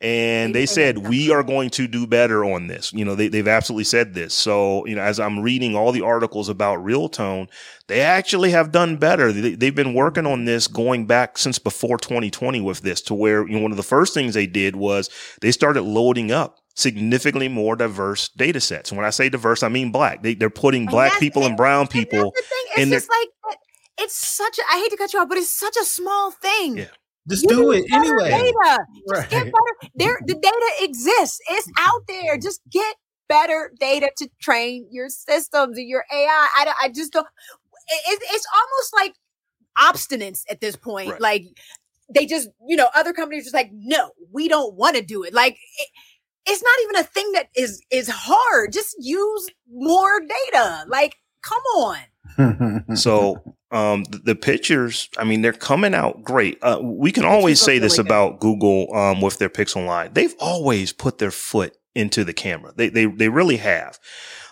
it. And they, they said, we correct. are going to do better on this. You know, they, they've absolutely said this. So, you know, as I'm reading all the articles about Real Tone, they actually have done better. They, they've been working on this going back since before twenty twenty with this, to where, you know, one of the first things they did was they started loading up significantly more diverse data sets. And when I say diverse, I mean Black. They, they're putting and Black people it. and brown people. And that's the thing. It's just like, it's such a, I hate to cut you off, but it's such a small thing. Yeah. Just you do it anyway. Data. Right. Just get better. There, the data exists. It's out there. Just get better data to train your systems and your A I. I, I just don't, it, it's almost like obstinance at this point. Right. Like they just, you know, other companies just like, no, we don't want to do it. Like it, It's not even a thing that is is hard. Just use more data. Like, come on. So um, the, the pictures, I mean, they're coming out great. Uh, we can always say this about Google um, with their Pixel line. They've always put their foot into the camera. They they they really have.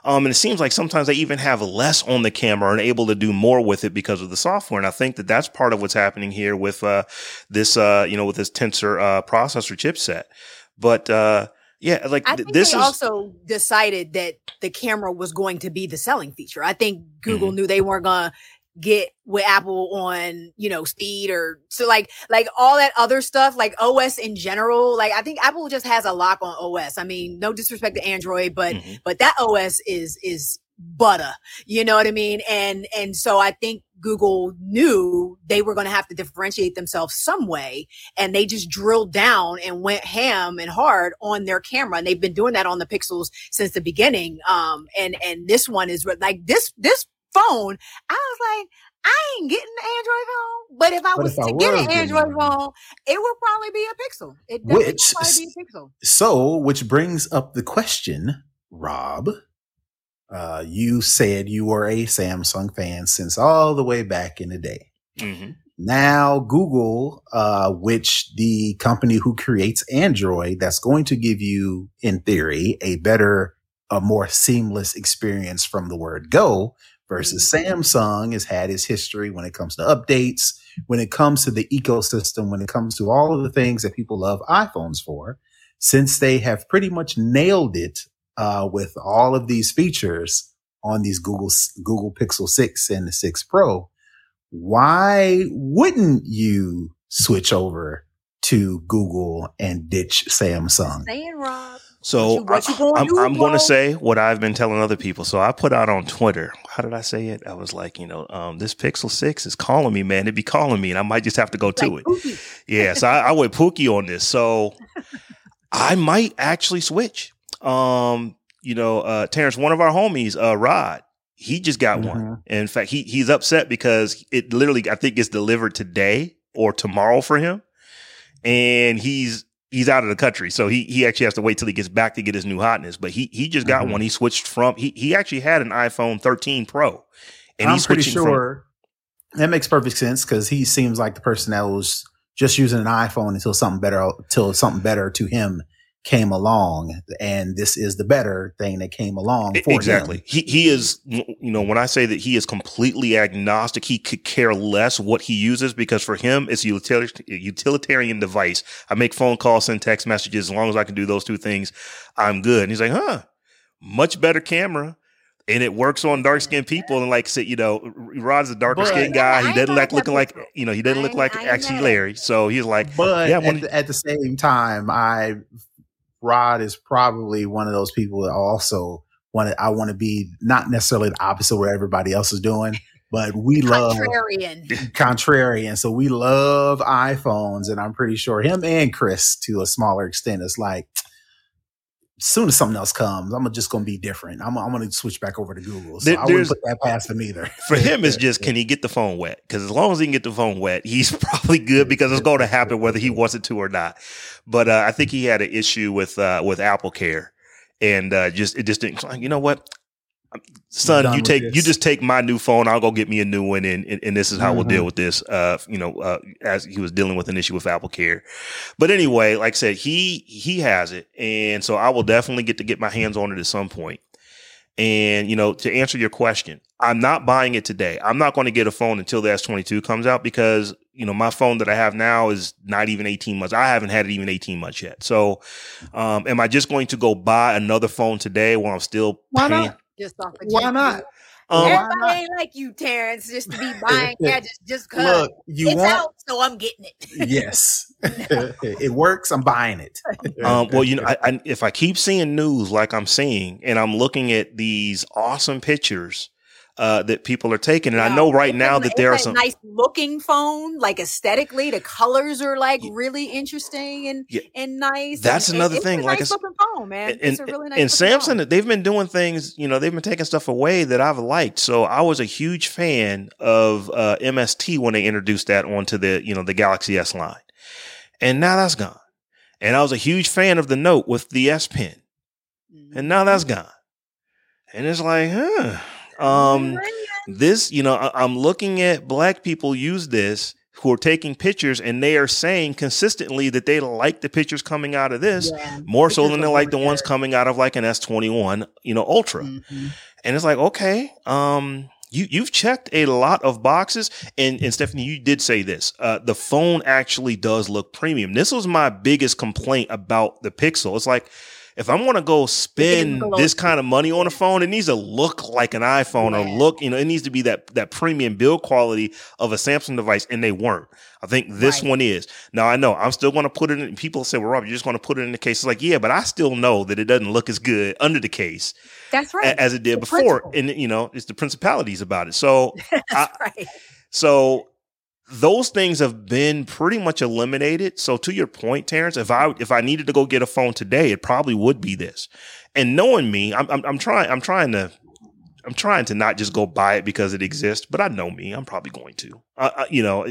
Um, and it seems like sometimes they even have less on the camera and able to do more with it because of the software. And I think that that's part of what's happening here with uh, this, uh, you know, with this Tensor uh, processor chipset. But uh Yeah, like I think this they is- also decided that the camera was going to be the selling feature. I think Google mm-hmm. knew they weren't gonna get with Apple on, you know, speed or so like like all that other stuff, like O S in general. Like I think Apple just has a lock on O S. I mean, no disrespect to Android, but mm-hmm. but that O S is is butter. You know what I mean? And and so I think Google knew they were going to have to differentiate themselves some way, and they just drilled down and went ham and hard on their camera. And they've been doing that on the Pixels since the beginning. Um, and and this one is like this this phone. I was like, I ain't getting an Android phone, but if I but was if to I get an Android phone, it would probably be a Pixel. It which, would probably be a Pixel. So, which brings up the question, Rob. Uh, you said you were a Samsung fan since all the way back in the day. Mm-hmm. Now Google, uh, which the company who creates Android, that's going to give you, in theory, a better, a more seamless experience from the word go versus mm-hmm. Samsung has had its history when it comes to updates, when it comes to the ecosystem, when it comes to all of the things that people love iPhones for, since they have pretty much nailed it. Uh, with all of these features on these Google Google Pixel six and the six Pro, why wouldn't you switch over to Google and ditch Samsung? Saying, Rob. So what you, what you gonna I, do, I'm, I'm going to say what I've been telling other people. So I put out on Twitter. How did I say it? I was like, you know, um, this Pixel six is calling me, man. It'd be calling me, and I might just have to go to like it. Pookie. Yeah, so I, I went Pookie on this. So I might actually switch. Um, you know, uh, Terrence, one of our homies, uh, Rod, he just got mm-hmm. one. And in fact, he, he's upset because it literally, I think, gets delivered today or tomorrow for him. And he's, he's out of the country. So he, he actually has to wait till he gets back to get his new hotness. But he, he just got mm-hmm. one. He switched from, he, he actually had an iPhone thirteen Pro. And I'm he's pretty sure from, that makes perfect sense because he seems like the person that was just using an iPhone until something better, until something better to him came along, and this is the better thing that came along for exactly. him. He he is, you know, when I say that he is completely agnostic, he could care less what he uses because for him, it's a utilitarian device. I make phone calls, send text messages. As long as I can do those two things, I'm good. And he's like, huh, much better camera. And it works on dark skinned people. And like, so, you know, Rod's a darker skinned guy. He doesn't like looking like, you know, he doesn't look like actually Larry. So he's like, but yeah, at, at the same time, I, Rod is probably one of those people that also want to, I want to be not necessarily the opposite of what everybody else is doing, but we love contrarian. contrarian. So we love iPhones, and I'm pretty sure him and Chris to a smaller extent, it's like, soon as something else comes, I'm just going to be different. I'm, I'm going to switch back over to Google. So there, I wouldn't put that past him either. For him, it's just, can he get the phone wet? Because as long as he can get the phone wet, he's probably good, because it's going to happen whether he wants it to or not. But uh, I think he had an issue with uh, with Apple Care, and uh, just it just didn't. You know what, son, you take this. you just take my new phone. I'll go get me a new one, and and, and this is how mm-hmm. we'll deal with this. Uh, you know, uh, as he was dealing with an issue with Apple Care, but anyway, like I said, he he has it, and so I will definitely get to get my hands on it at some point. And you know, to answer your question, I'm not buying it today. I'm not going to get a phone until the S twenty-two comes out, because you know my phone that I have now is not even eighteen months. I haven't had it even eighteen months yet. So, um, am I just going to go buy another phone today while I'm still why paying? Not? Just off of why not? Um, Everybody why not? Ain't like you, Terrence, just to be buying gadgets just because. Look, you it's want, out, so I'm getting it. Yes. No. It works. I'm buying it. um, well, you know, I, I, if I keep seeing news like I'm seeing, and I'm looking at these awesome pictures uh, that people are taking, and yeah, I know right now a, that there are some nice looking phone, like aesthetically, the colors are like yeah. really interesting and yeah. and nice. That's and, another and, thing. It's a like nice a, looking phone, man. And, it's a really nice. And Samsung, phone. They've been doing things. You know, they've been taking stuff away that I've liked. So I was a huge fan of uh, M S T when they introduced that onto the you know the Galaxy S line, and now that's gone. And I was a huge fan of the Note with the S Pen, mm-hmm. and now that's gone. And it's like, huh. Um, this, you know, I, I'm looking at black people use this who are taking pictures, and they are saying consistently that they like the pictures coming out of this yeah, more so than they like the ones coming out of like an S twenty-one, you know, Ultra. Mm-hmm. And it's like, okay, um, you, you've checked a lot of boxes. And, and Stephanie, you did say this, uh, the phone actually does look premium. This was my biggest complaint about the Pixel. It's like, if I'm going to go spend this kind of money on a phone, it needs to look like an iPhone or look, you know, it needs to be that, that premium build quality of a Samsung device. And they weren't. I think this right. one is. Now, I know I'm still going to put it in. People say, well, Rob, you're just going to put it in the case. It's like, yeah, but I still know that it doesn't look as good under the case. That's right. As it did the before. Principle. And, you know, it's the principalities about it. So, That's I, right. so. Those things have been pretty much eliminated. So to your point, Terrence, if I if I needed to go get a phone today, it probably would be this. And knowing me, I'm I'm, I'm trying I'm trying to I'm trying to not just go buy it because it exists. But I know me, I'm probably going to. I, I, you know,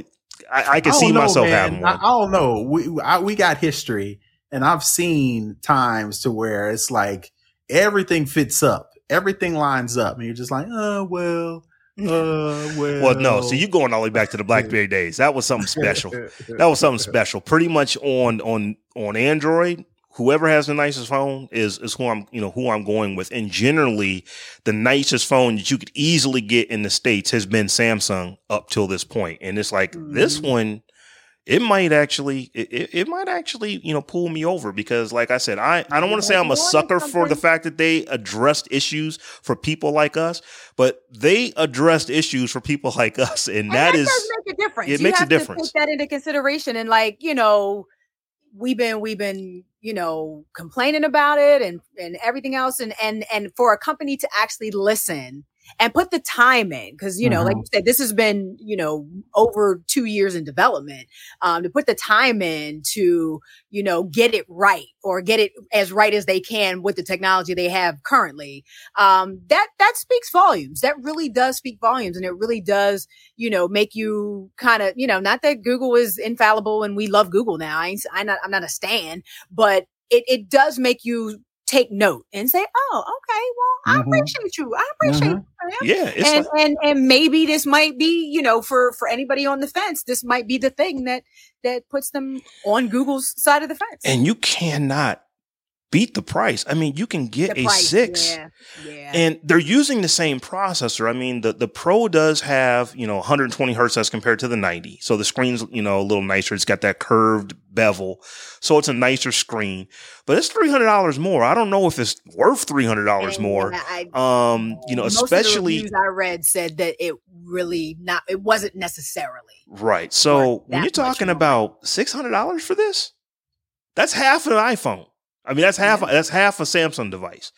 I, I can I see know, myself man. having one. I, I don't know. We I, we got history, and I've seen times to where it's like everything fits up, everything lines up, and you're just like, oh well. Uh, well. well, no. So you going all the way back to the BlackBerry days. That was something special. That was something special. Pretty much on on on Android, whoever has the nicest phone is is who I'm you know who I'm going with. And generally, the nicest phone that you could easily get in the States has been Samsung up till this point. And it's like mm-hmm. this one, it might actually it, it might actually you know pull me over, because like I said, I I don't want to say I'm a sucker for the fact that they addressed issues for people like us. But they addressed issues for people like us, and, and that, that is does make a difference. It you makes have a difference. To take that into consideration, and like you know, we've been we've been you know complaining about it and, and everything else, and and and for a company to actually listen and put the time in, because you know, mm-hmm. like you said, this has been you know over two years in development. Um, to put the time in to you know get it right, or get it as right as they can with the technology they have currently. Um, that, that speaks volumes. That really does speak volumes. And it really does, you know, make you kind of, you know, not that Google is infallible and we love Google now. I ain't, I'm not, I'm not a stan, but it, it does make you take note and say, oh, okay, well, mm-hmm. I appreciate you. I appreciate mm-hmm. you. Yeah. It's and, like- and, and maybe this might be, you know, for, for anybody on the fence, this might be the thing that, that puts them on Google's side of the fence. And you cannot beat the price. I mean, you can get the a price, six yeah, yeah. and they're using the same processor. I mean, the, the Pro does have, you know, one hundred twenty hertz as compared to the ninety. So the screen's, you know, a little nicer. It's got that curved bevel. So it's a nicer screen, but it's three hundred dollars more. I don't know if it's worth three hundred dollars and more. I, um, you know, most especially of the reviews I read said that it really not, it wasn't necessarily right. So when you're talking about six hundred dollars for this, that's half of an iPhone. I mean, that's half, yeah. that's half a Samsung device.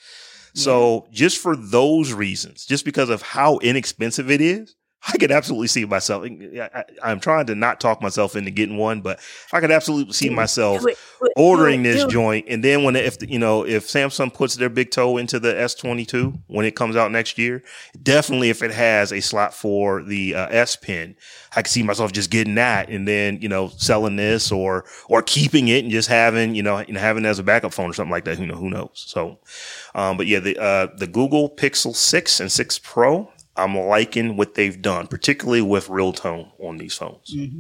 Yeah. So just for those reasons, just because of how inexpensive it is, I could absolutely see myself. I, I'm trying to not talk myself into getting one, but I could absolutely see myself do it, do it, ordering do it, do it. this joint. And then when, if you know, if Samsung puts their big toe into the S twenty-two when it comes out next year, definitely if it has a slot for the uh, S Pen, I could see myself just getting that and then, you know, selling this or or keeping it and just having, you know, you know having it as a backup phone or something like that. You know, who knows? So, um, but yeah, the uh, the Google Pixel six and six Pro. I'm liking what they've done, particularly with Real Tone on these phones. Mm-hmm.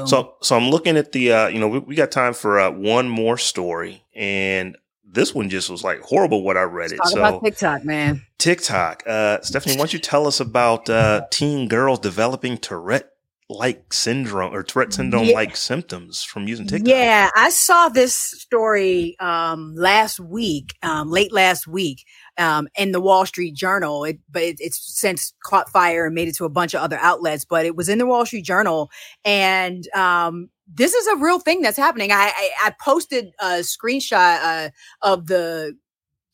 Um, so, so I'm looking at the, uh, you know, we, we got time for uh, one more story, and this one just was like horrible what I read. Let's it. Talk so about TikTok, man. TikTok, uh, Stephanie, why don't you tell us about uh, teen girls developing Tourette like syndrome or Tourette syndrome like yeah. symptoms from using TikTok? Yeah, I saw this story um, last week, um, late last week. Um, in the Wall Street Journal, it, but it, it's since caught fire and made it to a bunch of other outlets, but it was in the Wall Street Journal. And um, this is a real thing that's happening. I, I, I posted a screenshot uh, of the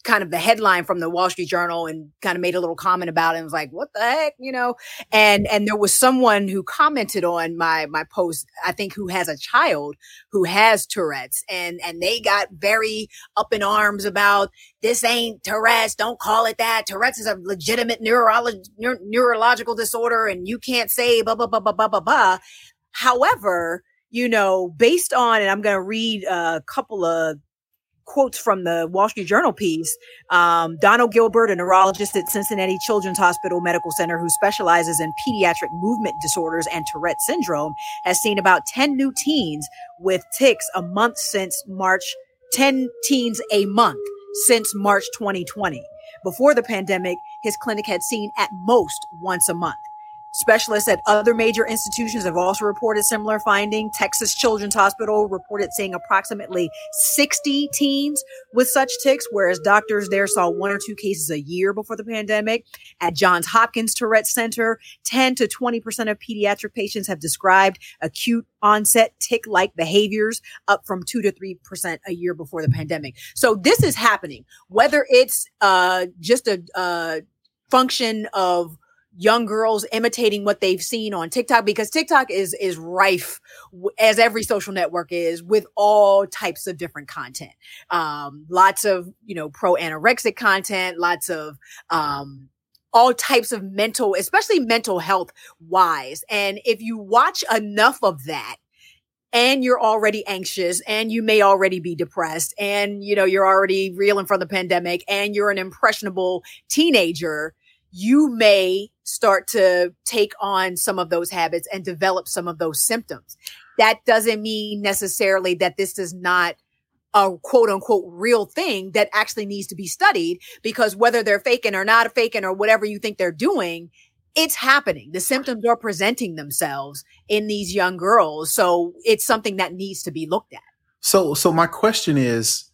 kind of the headline from the Wall Street Journal and kind of made a little comment about it and was like, what the heck, you know? And and there was someone who commented on my my post, I think, who has a child who has Tourette's, and and they got very up in arms about, this ain't Tourette's, don't call it that. Tourette's is a legitimate neurolo- ne- neurological disorder and you can't say blah, blah, blah, blah, blah, blah, blah. However, you know, based on, and I'm going to read a couple of quotes from the Wall Street Journal piece. Um, Donald Gilbert, a neurologist at Cincinnati Children's Hospital Medical Center who specializes in pediatric movement disorders and Tourette syndrome, has seen about ten new teens with tics a month since March, ten teens a month since March twenty twenty. Before the pandemic, his clinic had seen at most once a month. Specialists at other major institutions have also reported similar finding. Texas Children's Hospital reported seeing approximately sixty teens with such tics, whereas doctors there saw one or two cases a year before the pandemic. At Johns Hopkins Tourette Center, ten to twenty percent of pediatric patients have described acute onset tic-like behaviors, up from two to three percent a year before the pandemic. So this is happening, whether it's uh, just a uh, function of young girls imitating what they've seen on TikTok, because TikTok is is rife, as every social network is, with all types of different content. Um, lots of, you know, pro-anorexic content, lots of um, all types of mental, especially mental health wise. And if you watch enough of that, and you're already anxious, and you may already be depressed, and, you know, you're already reeling from the pandemic, and you're an impressionable teenager, you may start to take on some of those habits and develop some of those symptoms. That doesn't mean necessarily that this is not a quote unquote real thing that actually needs to be studied, because whether they're faking or not faking or whatever you think they're doing, it's happening. The symptoms are presenting themselves in these young girls. So it's something that needs to be looked at. So, so my question is,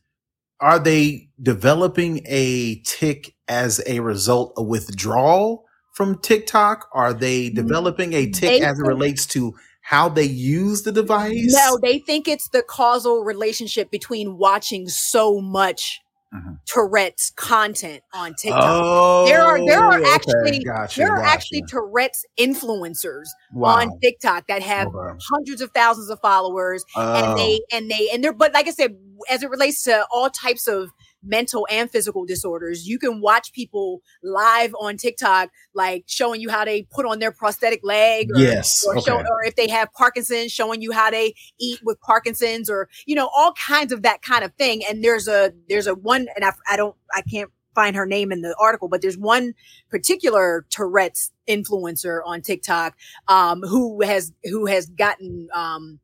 are they developing a tic as a result of withdrawal from TikTok? Are they developing a tic they as it relates to how they use the device? No, they think it's the causal relationship between watching so much uh-huh. Tourette's content on TikTok. Oh, there are there are actually okay. gotcha, there are gotcha. actually Tourette's influencers wow. on TikTok that have okay. hundreds of thousands of followers, oh. and they and they and they're but like I said, as it relates to all types of mental and physical disorders, you can watch people live on TikTok, like showing you how they put on their prosthetic leg, or, yes, or, okay. show, or if they have Parkinson's, showing you how they eat with Parkinson's, or, you know, all kinds of that kind of thing. And there's a there's a one, and I, I don't I can't find her name in the article, but there's one particular Tourette's influencer on TikTok um, who has who has gotten. Um,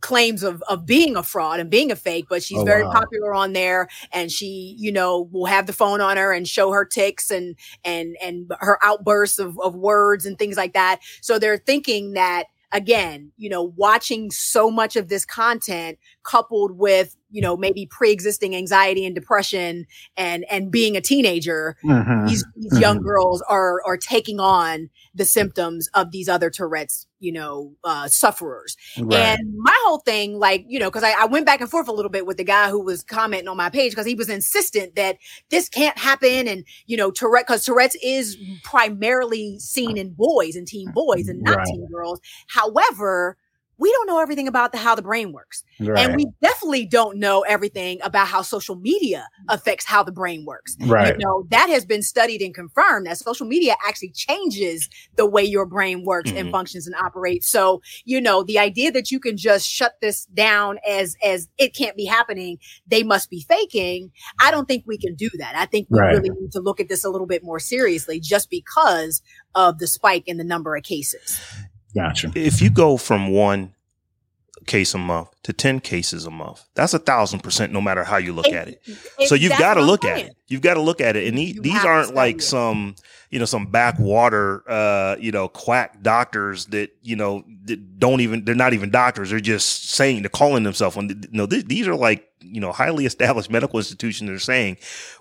claims of, of being a fraud and being a fake, but she's oh, very wow. popular on there, and she, you know, will have the phone on her and show her tics and, and, and her outbursts of, of words and things like that. So they're thinking that, again, you know, watching so much of this content coupled with, you know, maybe pre-existing anxiety and depression and, and being a teenager, mm-hmm. these, these mm-hmm. young girls are, are taking on the symptoms of these other Tourette's, you know, uh, sufferers. Right. And my whole thing, like, you know, because I, I went back and forth a little bit with the guy who was commenting on my page, because he was insistent that this can't happen. And, you know, Tourette, because Tourette's is primarily seen in boys and teen boys and not right. teen girls. However, we don't know everything about the, how the brain works. Right. And we definitely don't know everything about how social media affects how the brain works. Right. You know, that has been studied and confirmed that social media actually changes the way your brain works mm-hmm. and functions and operates. So, you know, the idea that you can just shut this down as, as it can't be happening, they must be faking. I don't think we can do that. I think we right. really need to look at this a little bit more seriously just because of the spike in the number of cases. Gotcha. If you go from one case a month to ten cases a month, that's a thousand percent, no matter how you look it, at it. it so you've got to look at it. You've got to look at it. And the, these aren't like it. some, you know, some backwater, uh, you know, quack doctors that, you know, that don't even, they're not even doctors. They're just saying, they're calling themselves on. The, no, th- these are like, you know, highly established medical institutions that are saying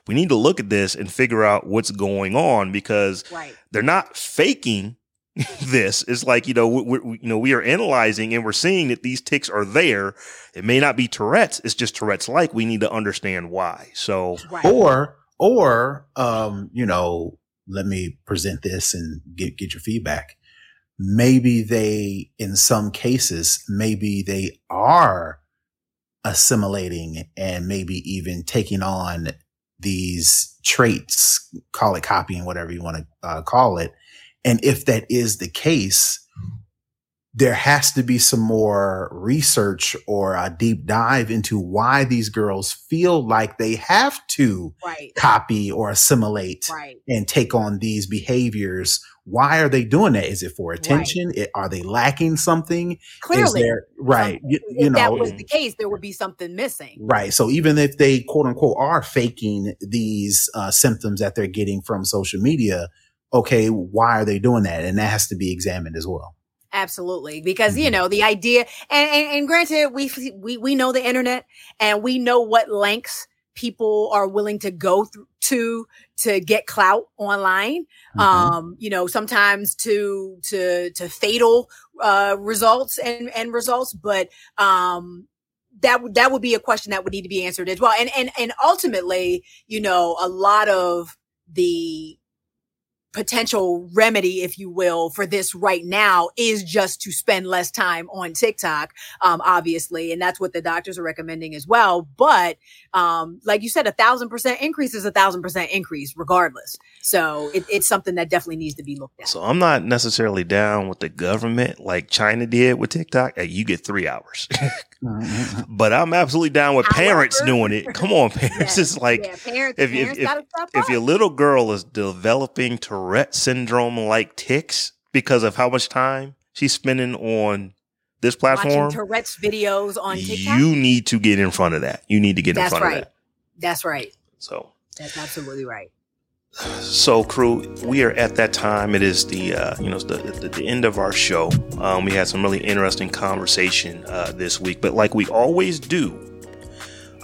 we need to look at this and figure out what's going on, because right. they're not faking this. Is like, you know, we, we, you know, we are analyzing and we're seeing that these tics are there. It may not be Tourette's. It's just Tourette's. Like, we need to understand why. So, right. or, or, um, you know, let me present this and get, get your feedback. Maybe they, in some cases, maybe they are assimilating and maybe even taking on these traits, call it copying, whatever you want to uh, call it. And if that is the case, there has to be some more research or a deep dive into why these girls feel like they have to right. copy or assimilate right. and take on these behaviors. Why are they doing that? Is it for attention? Right. It, are they lacking something? Clearly. Is there, right. You, if you know, that was the case, there would be something missing. Right. So even if they, quote unquote, are faking these uh, symptoms that they're getting from social media, okay, why are they doing that? And that has to be examined as well. Absolutely. Because, mm-hmm. you know, the idea, and, and, and granted, we, we, we know the internet and we know what lengths people are willing to go th- to, to get clout online. Mm-hmm. Um, you know, sometimes to, to, to fatal, uh, results and, and results, but, um, that w- that would be a question that would need to be answered as well. And, and, and ultimately, you know, a lot of the potential remedy, if you will, for this right now is just to spend less time on TikTok, um, obviously. And that's what the doctors are recommending as well. But um, like you said, a thousand percent increase is a thousand percent increase regardless. So it, it's something that definitely needs to be looked at. So I'm not necessarily down with the government like China did with TikTok. Hey, you get three hours. But I'm absolutely down with However, parents doing it. Come on, parents. Yeah, it's like yeah, parents, if, parents if, if, if your little girl is developing Tourette syndrome like tics because of how much time she's spending on this platform, watching Tourette's videos on TikTok, you need to get in front of that. You need to get That's in front right. of that. That's right. So that's absolutely right. So, crew, we are at that time. It is the uh, you know the, the the end of our show. Um, we had some really interesting conversation uh, this week, but like we always do,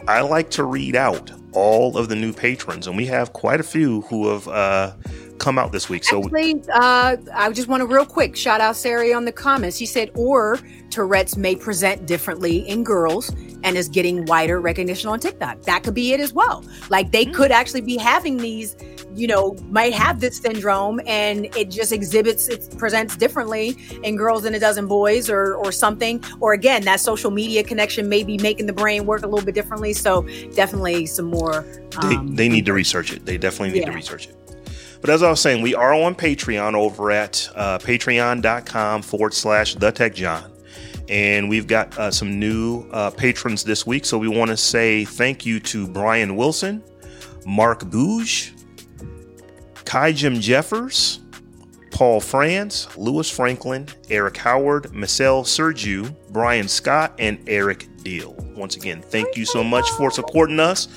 I like to read out all of the new patrons, and we have quite a few who have uh, come out this week. So, actually, uh, I just want to real quick shout out Sari on the comments. She said, "Or Tourette's may present differently in girls." And is getting wider recognition on TikTok. That could be it as well. Like they mm. could actually be having these, you know, might have this syndrome and it just exhibits, it presents differently in girls than it does in boys or or something. Or again, that social media connection may be making the brain work a little bit differently. So definitely some more. Um, they, they need to research it. They definitely need yeah. to research it. But as I was saying, we are on Patreon over at uh, patreon.com forward slash The Tech Jawn. And we've got uh, some new uh, patrons this week. So we want to say thank you to Brian Wilson, Mark Bouge, Kai Jim Jeffers, Paul Franz, Lewis Franklin, Eric Howard, Marcel Sergiu, Brian Scott, and Eric Deal. Once again, thank you so much for supporting us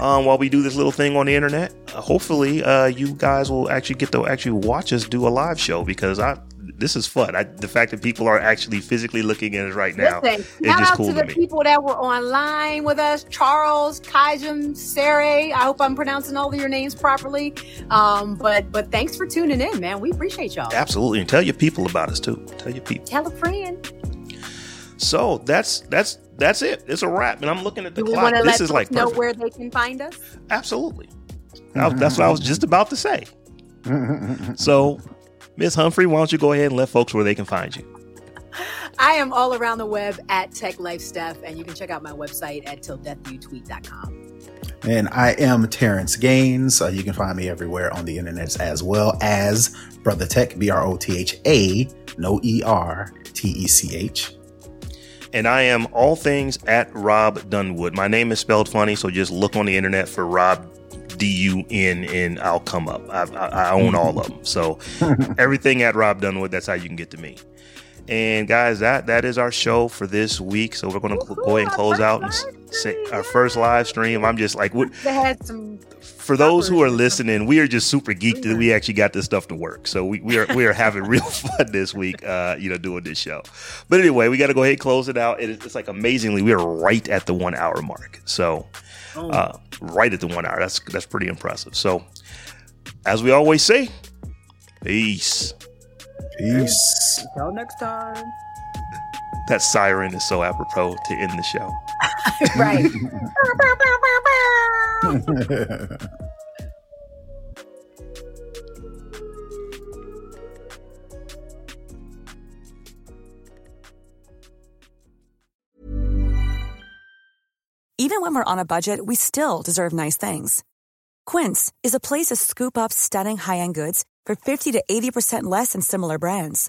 um, while we do this little thing on the internet. Uh, hopefully uh, you guys will actually get to actually watch us do a live show, because I this is fun. I, the fact that people are actually physically looking at it right now, listen, is just cool to me. Shout out to the people that were online with us, Charles, Kajum, Sarah. I hope I'm pronouncing all of your names properly. Um, but but thanks for tuning in, man. We appreciate y'all. Absolutely. And tell your people about us, too. Tell your people. Tell a friend. So that's that's that's it. It's a wrap. And I'm looking at the clock. This let is like know perfect. Where they can find us. Absolutely. Mm-hmm. I, that's what I was just about to say. So, Miz Humphrey, why don't you go ahead and let folks where they can find you? I am all around the web at Tech Life Steph, and you can check out my website at till death you tweet dot com. And I am Terrence Gaines. Uh, you can find me everywhere on the internet as well as Brother Tech, B R O T H A, no E R T E C H. And I am all things at Rob Dunwood. My name is spelled funny, so just look on the internet for Rob D U N, and I'll come up. I, I, I own all of them. So everything at Rob Dunwood, that's how you can get to me. And guys, that that is our show for this week. So we're going to go ahead and close out and say our first live stream. I'm just like, what? They had some. For those who are listening, we are just super geeked that we actually got this stuff to work. So we, we are we are having real fun this week, uh, you know, doing this show. But anyway, we got to go ahead and close it out. It, it's like amazingly, we are right at the one hour mark. So uh, right at the one hour. That's that's pretty impressive. So as we always say, peace. Peace. Until next time. That siren is so apropos to end the show. Right. Even when we're on a budget, we still deserve nice things. Quince is a place to scoop up stunning high-end goods for fifty to eighty percent less than similar brands.